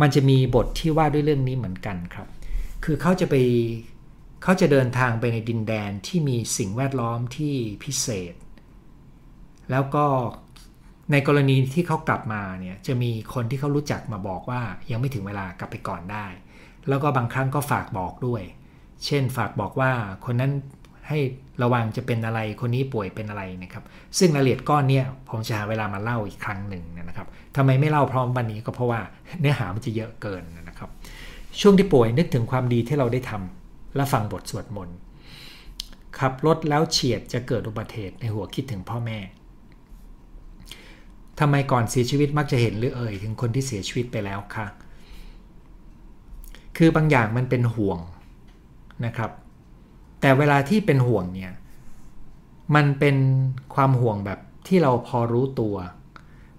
มันจะมีบทที่ว่าด้วยเรื่องนี้เหมือนกันครับคือเขาจะไปเขาจะเดินทางไปในดินแดนที่มีสิ่งแวดล้อมที่พิเศษแล้วก็ในกรณีที่เขากลับมาเนี่ยจะมีคนที่เขารู้จักมาบอกว่ายังไม่ถึงเวลากลับไปก่อนได้แล้วก็บางครั้งก็ฝากบอกด้วยเช่นฝากบอกว่าคนนั้นให้ระวังจะเป็นอะไรคนนี้ป่วยเป็นอะไรนะครับซึ่งรายละเอียดก้อนเนี่ยผมจะหาเวลามาเล่าอีกครั้งหนึ่งนะครับทำไมไม่เล่าพร้อมวันนี้ก็เพราะว่าเนื้อหามันจะเยอะเกินนะครับช่วงที่ป่วยนึกถึงความดีที่เราได้ทำและฟังบทสวดมนต์ขับรถแล้วเฉียดจะเกิดอุบัติเหตุในหัวคิดถึงพ่อแม่ทำไมก่อนเสียชีวิตมักจะเห็นหรือเอ่ยถึงคนที่เสียชีวิตไปแล้วคะคือบางอย่างมันเป็นห่วงนะครับแต่เวลาที่เป็นห่วงเนี่ยมันเป็นความห่วงแบบที่เราพอรู้ตัว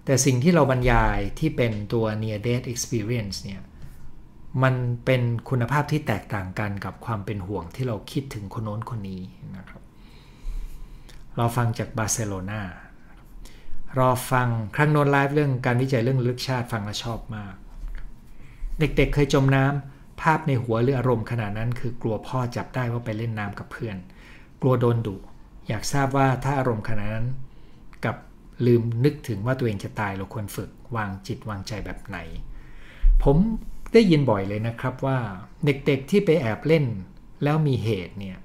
แต่สิ่งที่เราบรรยายที่เป็นตัว near death experience เนี่ยมันเป็นคุณภาพที่แตกต่างกันกับความเป็นห่วงที่เราคิดถึงคนโน้นคนนี้นะครับเราฟังจากบาร์เซโลนารอฟังครั้งโน้นไลฟ์เรื่องการวิจัยเรื่องลึกชาติฟังและชอบมากเด็กๆ เ, เคยจมน้ำภาพในหัวหรืออารมณ์ขณะนั้นคือกลัวพ่อจับได้ว่าไปเล่นน้ำกับเพื่อนกลัวโดนดุอยากทราบว่าถ้าอารมณ์ขณะนั้นกับลืมนึกถึงว่าตัวเองจะตายเราควรฝึกวางจิตวางใจแบบไหนผมได้ยินบ่อยเลยนะครับว่าเด็กๆที่ไปแอบเล่นแล้วมีเหตุเนี่ย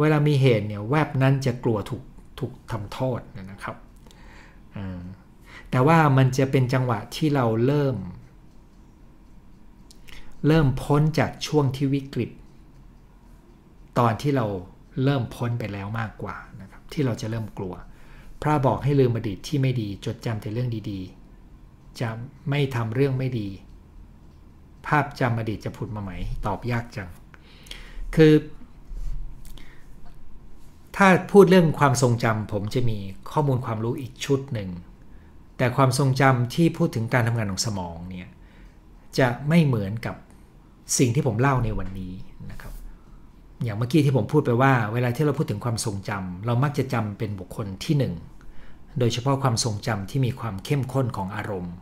เวลามีเหตุเนี่ยแวบนั้นจะกลัวถูกถูกทำโทษนะครับแต่ว่ามันจะเป็นจังหวะที่เราเริ่มเริ่มพ้นจากช่วงที่วิกฤตตอนที่เราเริ่มพ้นไปแล้วมากกว่านะครับที่เราจะเริ่มกลัวพระบอกให้ลืมอดีตที่ไม่ดีจดจำแต่เรื่องดีๆจะไม่ทำเรื่องไม่ดีภาพจำอดีตจะผุดมาไหมตอบยากจัง คือถ้าพูดเรื่องความทรงจำผมจะมีข้อมูลความรู้อีกชุดหนึ่งแต่ความทรงจำที่พูดถึงการทำงานของสมองเนี่ยจะไม่เหมือนกับสิ่งที่ผมเล่าในวันนี้นะครับอย่างเมื่อกี้ที่ผมพูดไปว่าเวลาที่เราพูดถึงความทรงจำเรามักจะจำเป็นบุคคลที่หนึ่งโดยเฉพาะความทรงจำที่มีความเข้มข้นของอารมณ์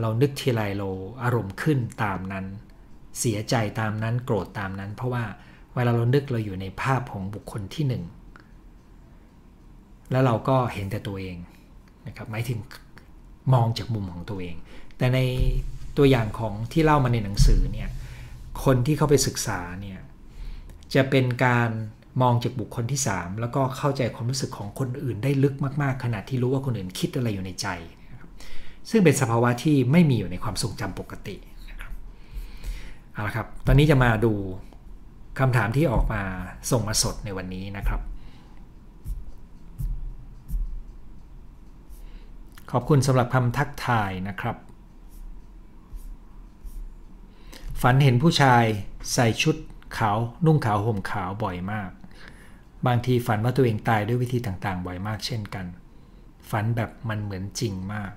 เรานึกทีไรเราอารมณ์ขึ้นตามนั้นเสียใจตามนั้นโกรธตามนั้นเพราะว่าเวลาเรานึกเราอยู่ในภาพของบุคคลที่หนึ่งแล้วเราก็เห็นแต่ตัวเองนะครับหมายถึงมองจากมุมของตัวเองแต่ในตัวอย่างของที่เล่ามาในหนังสือเนี่ยคนที่เข้าไปศึกษาเนี่ยจะเป็นการมองจากบุคคลที่สามแล้วก็เข้าใจความรู้สึกของคนอื่นได้ลึกมากๆขณะที่รู้ว่าคนอื่นคิดอะไรอยู่ในใจซึ่งเป็นสภาวะที่ไม่มีอยู่ในความทรงจำปกตินะครับเอาละครับตอนนี้จะมาดูคำถามที่ออกมาส่งมาสดในวันนี้นะครับขอบคุณสำหรับคำทักทายนะครับฝันเห็นผู้ชายใส่ชุดขาวนุ่งขาวห่มขาวบ่อยมากบางทีฝันว่าตัวเองตายด้วยวิธีต่างๆบ่อยมากเช่นกันฝันแบบมันเหมือนจริงมาก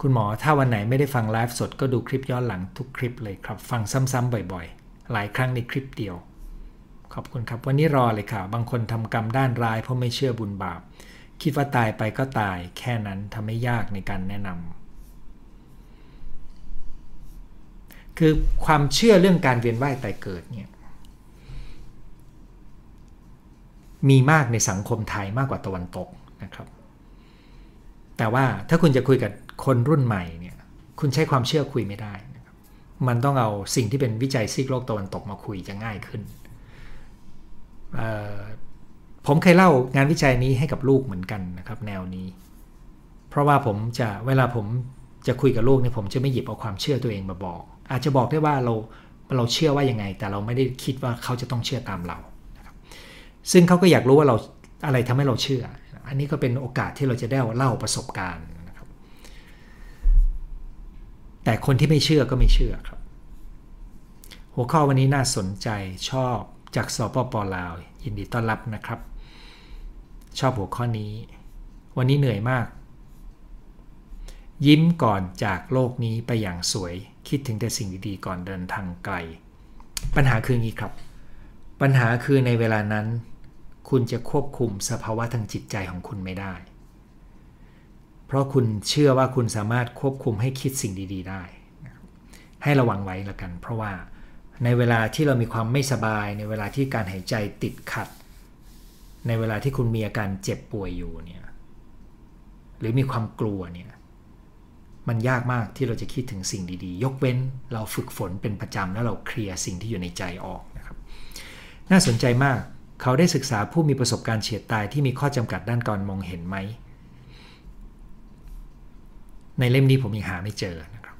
คุณหมอถ้าวันไหนไม่ได้ฟังไลฟ์สดก็ดูคลิปย้อนหลังทุกคลิปเลยครับฟังซ้ำๆบ่อยๆหลายครั้งในคลิปเดียวขอบคุณครับวันนี้รอเลยค่ะบางคนทำกรรมด้านร้ายเพราะไม่เชื่อบุญบาปคิดว่าตายไปก็ตายแค่นั้นทำให้ยากในการแนะนำคือความเชื่อเรื่องการเวียนว่ายตายเกิดเนี่ยมีมากในสังคมไทยมากกว่าตะวันตกนะครับแต่ว่าถ้าคุณจะคุยกับคนรุ่นใหม่เนี่ยคุณใช้ความเชื่อคุยไม่ได้นะครับมันต้องเอาสิ่งที่เป็นวิจัยซีกโลกตะวันตกมาคุยจะง่ายขึ้นผมเคยเล่างานวิจัยนี้ให้กับลูกเหมือนกันนะครับแนวนี้เพราะว่าผมจะเวลาผมจะคุยกับลูกเนี่ยผมจะไม่หยิบเอาความเชื่อตัวเองมาบอกอาจจะบอกได้ว่าเราเราเชื่อว่ายังไงแต่เราไม่ได้คิดว่าเขาจะต้องเชื่อตามเรานะครับซึ่งเขาก็อยากรู้ว่าเราอะไรทำให้เราเชื่ออันนี้ก็เป็นโอกาสที่เราจะได้เล่าประสบการณ์นะครับแต่คนที่ไม่เชื่อก็ไม่เชื่อครับหัวข้อวันนี้น่าสนใจชอบจากสปป.ลาวยินดีต้อนรับนะครับชอบหัวข้อนี้วันนี้เหนื่อยมากยิ้มก่อนจากโลกนี้ไปอย่างสวยคิดถึงแต่สิ่งดีๆก่อนเดินทางไกลปัญหาคืองี้ครับปัญหาคือในเวลานั้นคุณจะควบคุมสภาวะทางจิตใจของคุณไม่ได้เพราะคุณเชื่อว่าคุณสามารถควบคุมให้คิดสิ่งดีๆได้ให้ระวังไว้ละกันเพราะว่าในเวลาที่เรามีความไม่สบายในเวลาที่การหายใจติดขัดในเวลาที่คุณมีอาการเจ็บป่วยอยู่เนี่ยหรือมีความกลัวเนี่ยมันยากมากที่เราจะคิดถึงสิ่งดีๆยกเว้นเราฝึกฝนเป็นประจำแล้วเราเคลียร์สิ่งที่อยู่ในใจออกนะครับน่าสนใจมากเขาได้ศึกษาผู้มีประสบการณ์เฉียดตายที่มีข้อจำกัดด้านการมองเห็นไหมในเล่มนี้ผมยังหาไม่เจอนะครับ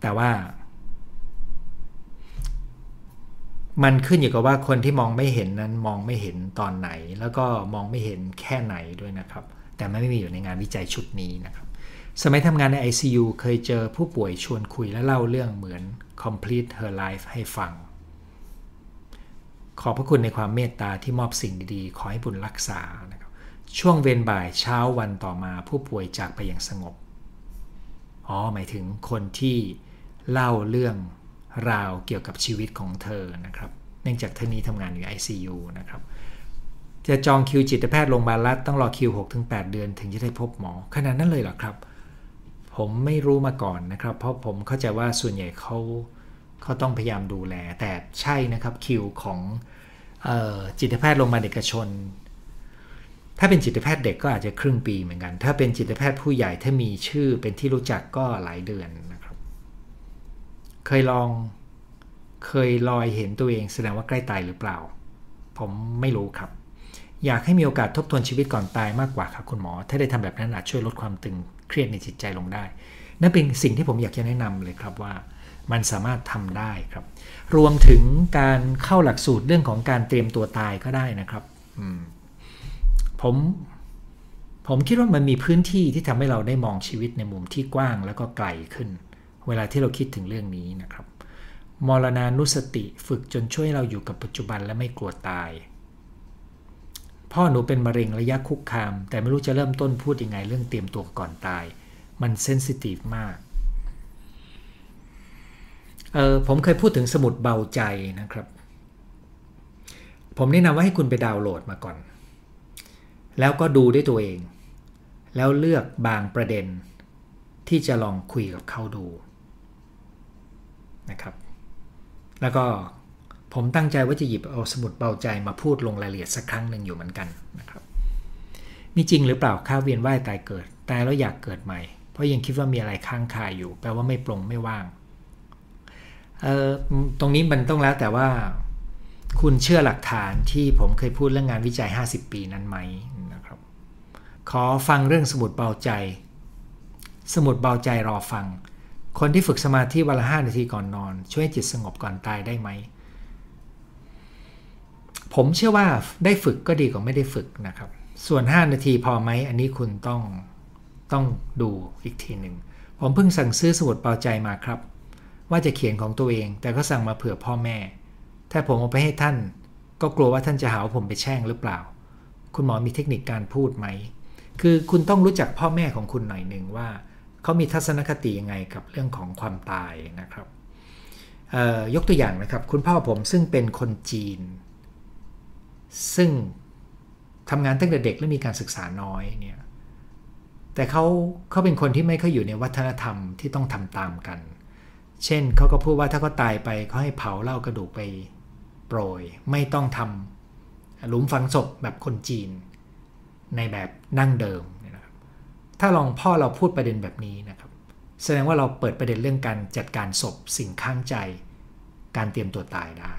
แต่ว่ามันขึ้นอยู่กับว่าคนที่มองไม่เห็นนั้นมองไม่เห็นตอนไหนแล้วก็มองไม่เห็นแค่ไหนด้วยนะครับแต่ไม่มีอยู่ในงานวิจัยชุดนี้นะครับสมัยทำงานใน ไอ ซี ยู เคยเจอผู้ป่วยชวนคุยและเล่าเรื่องเหมือน complete her life ให้ฟังขอบพระคุณในความเมตตาที่มอบสิ่งดีๆขอให้บุญรักษานะครับช่วงเวรบ่ายเช้าวันต่อมาผู้ป่วยจากไปอย่างสงบอ๋อหมายถึงคนที่เล่าเรื่องราวเกี่ยวกับชีวิตของเธอนะครับเนื่องจากเธอนี้ทำงานอยู่ ไอ ซี ยู นะครับจะจองคิวจิตแพทย์โรงพยาบาลรัฐต้องรอคิว หกถึงแปด เดือนถึงจะได้พบหมอขนาดนั้นเลยเหรอครับผมไม่รู้มาก่อนนะครับเพราะผมเข้าใจว่าส่วนใหญ่เขาเขาต้องพยายามดูแลแต่ใช่นะครับคิวของเอ่อจิตแพทย์โรงพยาบาลเอกชนถ้าเป็นจิตแพทย์เด็กก็อาจจะครึ่งปีเหมือนกันถ้าเป็นจิตแพทย์ผู้ใหญ่ถ้ามีชื่อเป็นที่รู้จักก็หลายเดือนนะครับเคยลองเคยลอยเห็นตัวเองแสดงว่าใกล้ตายหรือเปล่าผมไม่รู้ครับอยากให้มีโอกาสทบทวนชีวิตก่อนตายมากกว่าครับคุณหมอถ้าได้ทำแบบนั้นอาจช่วยลดความตึงเครียดในจิตใจลงได้นั่นเป็นสิ่งที่ผมอยากจะแนะนำเลยครับว่ามันสามารถทำได้ครับรวมถึงการเข้าหลักสูตรเรื่องของการเตรียมตัวตายก็ได้นะครับผมผมคิดว่ามันมีพื้นที่ที่ทำให้เราได้มองชีวิตในมุมที่กว้างแล้วก็ไกลขึ้น เวลาที่เราคิดถึงเรื่องนี้นะครับมรณานุสติฝึกจนช่วยเราอยู่กับปัจจุบันและไม่กลัวตายพ่อหนูเป็นมะเร็งระยะคุกคามแต่ไม่รู้จะเริ่มต้นพูดยังไงเรื่องเตรียมตัวก่อนตายมันเซนซิทีฟมากเออผมเคยพูดถึงสมุดเบาใจนะครับผมแนะนำว่าให้คุณไปดาวน์โหลดมาก่อนแล้วก็ดูด้วยตัวเองแล้วเลือกบางประเด็นที่จะลองคุยกับเขาดูนะครับแล้วก็ผมตั้งใจว่าจะหยิบเอาสมุดเบาใจมาพูดลงรายละเอียดสักครั้งหนึ่งอยู่เหมือนกันนะครับมีจริงหรือเปล่าข้าเวียนว่ายตายเกิดตายแล้วอยากเกิดใหม่เพราะยังคิดว่ามีอะไรค้างคาอยู่แปลว่าไม่ปลงไม่ว่างเอ่อตรงนี้มันต้องแล้วแต่ว่าคุณเชื่อหลักฐานที่ผมเคยพูดเรื่องงานวิจัยห้าสิบปีนั้นไหมนะครับขอฟังเรื่องสมุดเบาใจสมุดเบาใจรอฟังคนที่ฝึกสมาธิวันละห้านาทีก่อนนอนช่วยจิตสงบก่อนตายได้ไหมผมเชื่อว่าได้ฝึกก็ดีกว่าไม่ได้ฝึกนะครับส่วนห้านาทีพอไหมอันนี้คุณต้องต้องดูอีกทีหนึ่งผมเพิ่งสั่งซื้อสมุดเบาใจมาครับว่าจะเขียนของตัวเองแต่ก็สั่งมาเผื่อพ่อแม่ถ้าผมเอาไปให้ท่านก็กลัวว่าท่านจะหาว่าผมไปแช่งหรือเปล่าคุณหมอมีเทคนิคการพูดไหมคือคุณต้องรู้จักพ่อแม่ของคุณหน่อยหนึ่งว่าเขามีทัศนคติยังไงกับเรื่องของความตายนะครับยกตัวอย่างนะครับคุณพ่อผมซึ่งเป็นคนจีนซึ่งทำงานตั้งแต่เด็กและมีการศึกษาน้อยเนี่ยแต่เขาเขาเป็นคนที่ไม่ค่อยอยู่ในวัฒนธรรมที่ต้องทำตามกันเช่นเขาก็พูดว่าถ้าเขาตายไปเขาให้เผาเล่ากระดูกไปโปรยไม่ต้องทำหลุมฝังศพแบบคนจีนในแบบนั่งเดิมนะครับถ้าลองพ่อเราพูดประเด็นแบบนี้นะครับแสดงว่าเราเปิดประเด็นเรื่องการจัดการศพสิ่งข้างใจการเตรียมตัวตายได้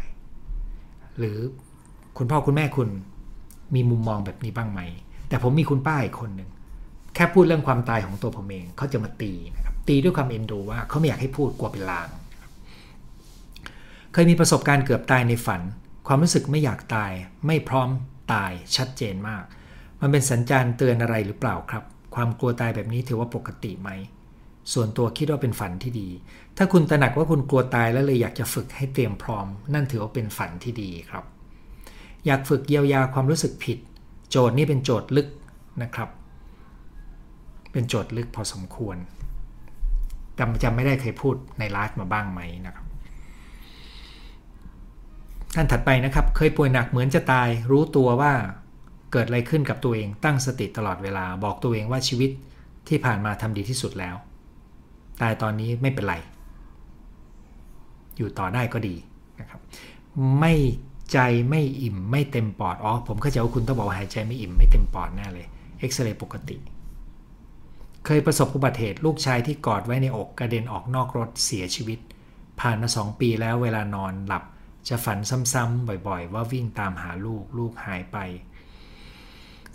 หรือคุณพ่อคุณแม่คุณมีมุมมองแบบนี้บ้างไหมแต่ผมมีคุณป้าอีกคนหนึ่งแค่พูดเรื่องความตายของตัวผมเองเขาจะมาตีนะครับตีด้วยความเอ็นดูว่าเขาไม่อยากให้พูดกลัวเป็นลางเคยมีประสบการณ์เกือบตายในฝันความรู้สึกไม่อยากตายไม่พร้อมตายชัดเจนมากมันเป็นสัญญาณเตือนอะไรหรือเปล่าครับความกลัวตายแบบนี้ถือว่าปกติไหมส่วนตัวคิดว่าเป็นฝันที่ดีถ้าคุณตระหนักว่าคุณกลัวตายแล้วเลยอยากจะฝึกให้เตรียมพร้อมนั่นถือว่าเป็นฝันที่ดีครับอยากฝึกเยียวยาความรู้สึกผิดโจทย์นี่เป็นโจทย์ลึกนะครับเป็นโจทย์ลึกพอสมควรจำจำไม่ได้เคยพูดในไลฟ์มาบ้างไหมนะครับท่านถัดไปนะครับเคยป่วยหนักเหมือนจะตายรู้ตัวว่าเกิดอะไรขึ้นกับตัวเองตั้งสติตลอดเวลาบอกตัวเองว่าชีวิตที่ผ่านมาทำดีที่สุดแล้วตายตอนนี้ไม่เป็นไรอยู่ต่อได้ก็ดีนะครับไม่ใจไม่อิ่มไม่เต็มปอดอ๋อผมเข้าใจว่าคุณต้องบอกหายใจไม่อิ่มไม่เต็มปอดแน่เลยเอ็กซเรย์ปกติเคยประสบอุบัติเหตุลูกชายที่กอดไว้ในอกกระเด็นออกนอกรถเสียชีวิตผ่านมาสองปีแล้วเวลานอนหลับจะฝันซ้ำๆบ่อยๆว่าวิ่งตามหาลูกลูกหายไป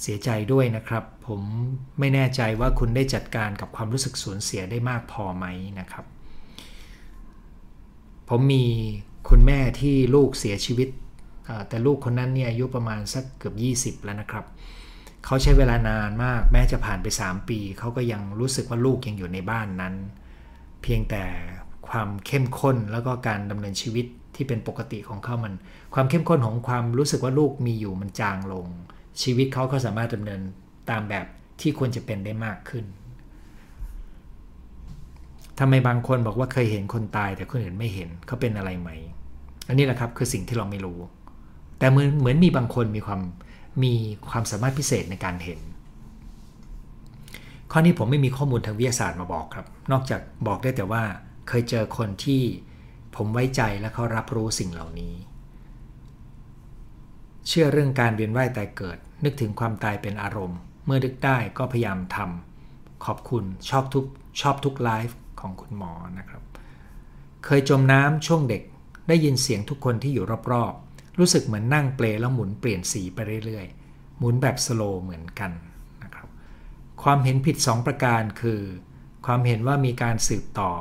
เสียใจด้วยนะครับผมไม่แน่ใจว่าคุณได้จัดการกับความรู้สึกสูญเสียได้มากพอไหมนะครับผมมีคุณแม่ที่ลูกเสียชีวิตแต่ลูกคนนั้นเนี่ยอายุประมาณสักเกือบยี่สิบแล้วนะครับเขาใช้เวลานานมากแม้จะผ่านไปสามปีเขาก็ยังรู้สึกว่าลูกยังอยู่ในบ้านนั้นเพียงแต่ความเข้มข้นแล้วก็การดำเนินชีวิตที่เป็นปกติของเขามันความเข้มข้นของความรู้สึกว่าลูกมีอยู่มันจางลงชีวิตเขาเขาสามารถดำเนินตามแบบที่ควรจะเป็นได้มากขึ้นทำไมบางคนบอกว่าเคยเห็นคนตายแต่คนอื่นไม่เห็นเขาเป็นอะไรไหมอันนี้แหละครับคือสิ่งที่เราไม่รู้แต่เหมือนเหมือนมีบางคนมีความมีความสามารถพิเศษในการเห็นข้อนี้ผมไม่มีข้อมูลทางวิทยาศาสตร์มาบอกครับนอกจากบอกได้แต่ว่าเคยเจอคนที่ผมไว้ใจและเขารับรู้สิ่งเหล่านี้เชื่อเรื่องการเวียนว่ายตายเกิดนึกถึงความตายเป็นอารมณ์เมื่อนึกได้ก็พยายามทำขอบคุณชอบทุกชอบทุกไลฟ์ของคุณหมอนะครับเคยจมน้ำช่วงเด็กได้ยินเสียงทุกคนที่อยู่รอบๆรู้สึกเหมือนนั่งเปลแล้วหมุนเปลี่ยนสีไปเรื่อยๆหมุนแบบสโลว์เหมือนกันนะครับความเห็นผิดสองประการคือความเห็นว่ามีการสืบต่อ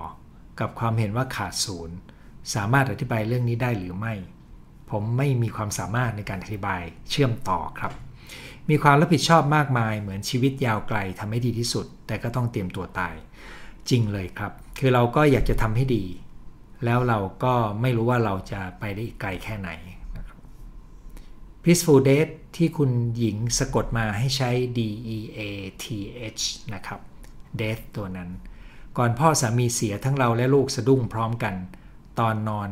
กับความเห็นว่าขาดศูนย์สามารถอธิบายเรื่องนี้ได้หรือไม่ผมไม่มีความสามารถในการอธิบายเชื่อมต่อครับมีความรับผิดชอบมากมายเหมือนชีวิตยาวไกลทำให้ดีที่สุดแต่ก็ต้องเตรียมตัวตาย จริงเลยครับคือเราก็อยากจะทำให้ดีแล้วเราก็ไม่รู้ว่าเราจะไปได้อีกไกลแค่ไหนนะครับ Peaceful Date ที่คุณหญิงสะกดมาให้ใช้ ดี อี เอ ที เอช นะครับ Death ตัวนั้นก่อนพ่อสามีเสียทั้งเราและลูกสะดุ้งพร้อมกันตอนนอน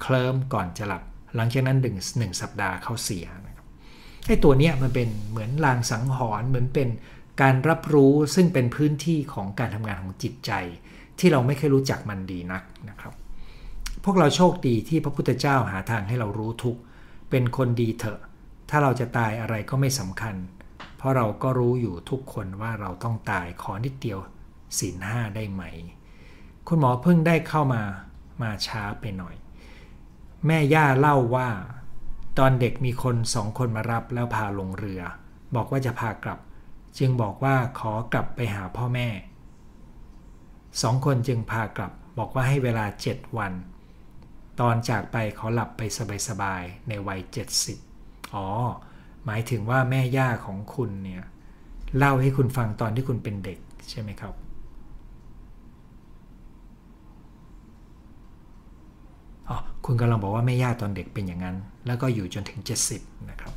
เคลิ้มก่อนจะหลับหลังจากนั้นหนึ่งสัปดาห์เขาเสียนะครับไอ้ตัวเนี้ยมันเป็นเหมือนลางสังหรณ์เหมือนเป็นการรับรู้ซึ่งเป็นพื้นที่ของการทำงานของจิตใจที่เราไม่เคยรู้จักมันดีนักนะครับพวกเราโชคดีที่พระพุทธเจ้าหาทางให้เรารู้ทุกเป็นคนดีเถอะถ้าเราจะตายอะไรก็ไม่สำคัญเพราะเราก็รู้อยู่ทุกคนว่าเราต้องตายขอนิดเดียวศีลห้าได้ไหมคุณหมอเพิ่งได้เข้ามามาช้าไปหน่อยแม่ย่าเล่าว่าตอนเด็กมีคนสองคนมารับแล้วพาลงเรือบอกว่าจะพากลับจึงบอกว่าขอกลับไปหาพ่อแม่สองคนจึงพากลับบอกว่าให้เวลาเจ็ดวันตอนจากไปเขาหลับไปสบายๆในวัยเจ็ดสิบอ๋อหมายถึงว่าแม่ย่าของคุณเนี่ยเล่าให้คุณฟังตอนที่คุณเป็นเด็กใช่ไหมครับอ๋อคุณกำลังบอกว่าแม่ย่าตอนเด็กเป็นอย่างนั้นแล้วก็อยู่จนถึงเจ็ดสิบนะครับ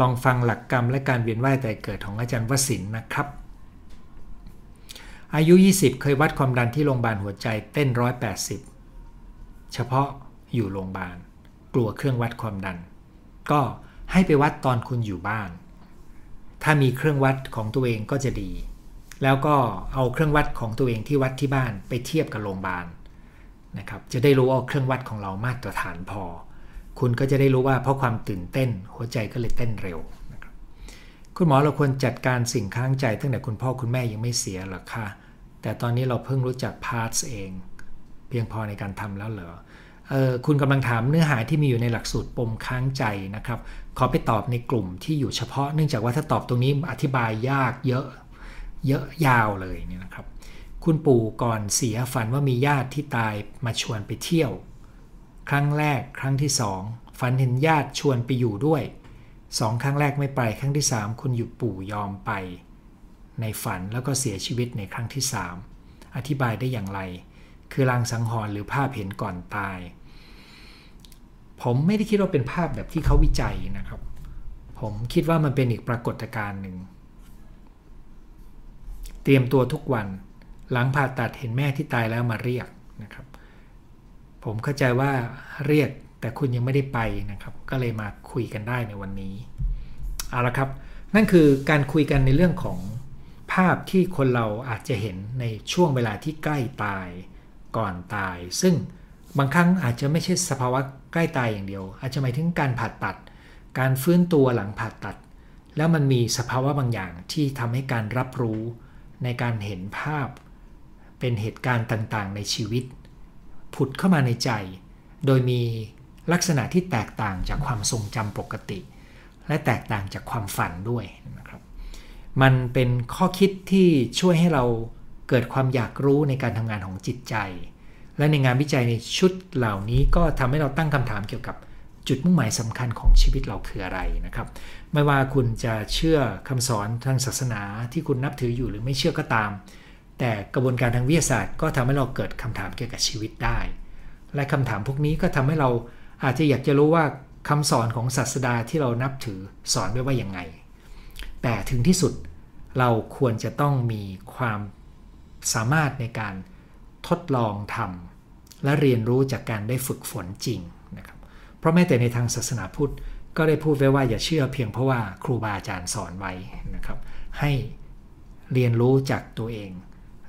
ลองฟังหลักกรรมและการเวียนว่ายตายเกิดของอาจารย์วสินทร์นะครับอายุยี่สิบเคยวัดความดันที่โรงพยาบาลหัวใจเต้นหนึ่งร้อยแปดสิบเฉพาะอยู่โรงพยาบาลกลัวเครื่องวัดความดันก็ให้ไปวัดตอนคุณอยู่บ้านถ้ามีเครื่องวัดของตัวเองก็จะดีแล้วก็เอาเครื่องวัดของตัวเองที่วัดที่บ้านไปเทียบกับโรงพยาบาลนะครับจะได้รู้ว่าเครื่องวัดของเรามาตรฐานพอคุณก็จะได้รู้ว่าเพราะความตื่นเต้นหัวใจก็เลยเต้นเร็วนะครับคุณหมอเราควรจัดการสิ่งค้างใจตั้งแต่คุณพ่อคุณแม่ยังไม่เสียหรอคะแต่ตอนนี้เราเพิ่งรู้จักพาร์ทเองเพียงพอในการทำแล้วเหรอเออคุณกำลังถามเนื้อหาที่มีอยู่ในหลักสูตรปมค้างใจนะครับขอไปตอบในกลุ่มที่อยู่เฉพาะเนื่องจากว่าถ้าตอบตรงนี้อธิบายยากเยอะเยอะยาวเลยเนี่ยนะครับคุณปู่ก่อนเสียฝันว่ามีญาติที่ตายมาชวนไปเที่ยวครั้งแรกครั้งที่สองฝันเห็นญาติชวนไปอยู่ด้วยสองครั้งแรกไม่ไปครั้งที่สามคุณอยู่ปู่ยอมไปในฝันแล้วก็เสียชีวิตในครั้งที่สามอธิบายได้อย่างไรคือลางสังหรณ์หรือภาพเห็นก่อนตายผมไม่ได้คิดว่าเป็นภาพแบบที่เขาวิจัยนะครับผมคิดว่ามันเป็นอีกปรากฏการณ์หนึ่งเตรียมตัวทุกวันหลังผ่าตัดเห็นแม่ที่ตายแล้วมาเรียกนะครับผมเข้าใจว่าเรียกแต่คุณยังไม่ได้ไปนะครับก็เลยมาคุยกันได้ในวันนี้เอาละครับนั่นคือการคุยกันในเรื่องของภาพที่คนเราอาจจะเห็นในช่วงเวลาที่ใกล้ตายก่อนตายซึ่งบางครั้งอาจจะไม่ใช่สภาวะใกล้ตายอย่างเดียวอาจจะหมายถึงการผ่าตัดการฟื้นตัวหลังผ่าตัดแล้วมันมีสภาวะบางอย่างที่ทำให้การรับรู้ในการเห็นภาพเป็นเหตุการณ์ต่างๆในชีวิตผุดเข้ามาในใจโดยมีลักษณะที่แตกต่างจากความทรงจำปกติและแตกต่างจากความฝันด้วยนะครับมันเป็นข้อคิดที่ช่วยให้เราเกิดความอยากรู้ในการทำงานของจิตใจและในงานวิจัยในชุดเหล่านี้ก็ทำให้เราตั้งคำถามเกี่ยวกับจุดมุ่งหมายสำคัญของชีวิตเราคืออะไรนะครับไม่ว่าคุณจะเชื่อคำสอนทางศาสนาที่คุณนับถืออยู่หรือไม่เชื่อก็ตามแต่กระบวนการทางวิทยาศาสตร์ก็ทำให้เราเกิดคำถามเกี่ยวกับชีวิตได้และคำถามพวกนี้ก็ทำให้เราอาจจะอยากจะรู้ว่าคำสอนของศาสดาที่เรานับถือสอนไว้ว่าอย่างไงแต่ถึงที่สุดเราควรจะต้องมีความสามารถในการทดลองทำและเรียนรู้จากการได้ฝึกฝนจริงนะครับเพราะแม้แต่ในทางศาสนาพุทธก็ได้พูดไว้ว่าอย่าเชื่อเพียงเพราะว่าครูบาอาจารย์สอนไว้นะครับให้เรียนรู้จากตัวเอง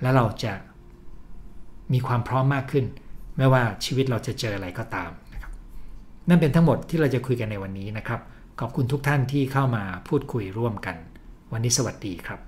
และเราจะมีความพร้อมมากขึ้นไม่ว่าชีวิตเราจะเจออะไรก็ตามนะครับนั่นเป็นทั้งหมดที่เราจะคุยกันในวันนี้นะครับขอบคุณทุกท่านที่เข้ามาพูดคุยร่วมกันวันนี้สวัสดีครับ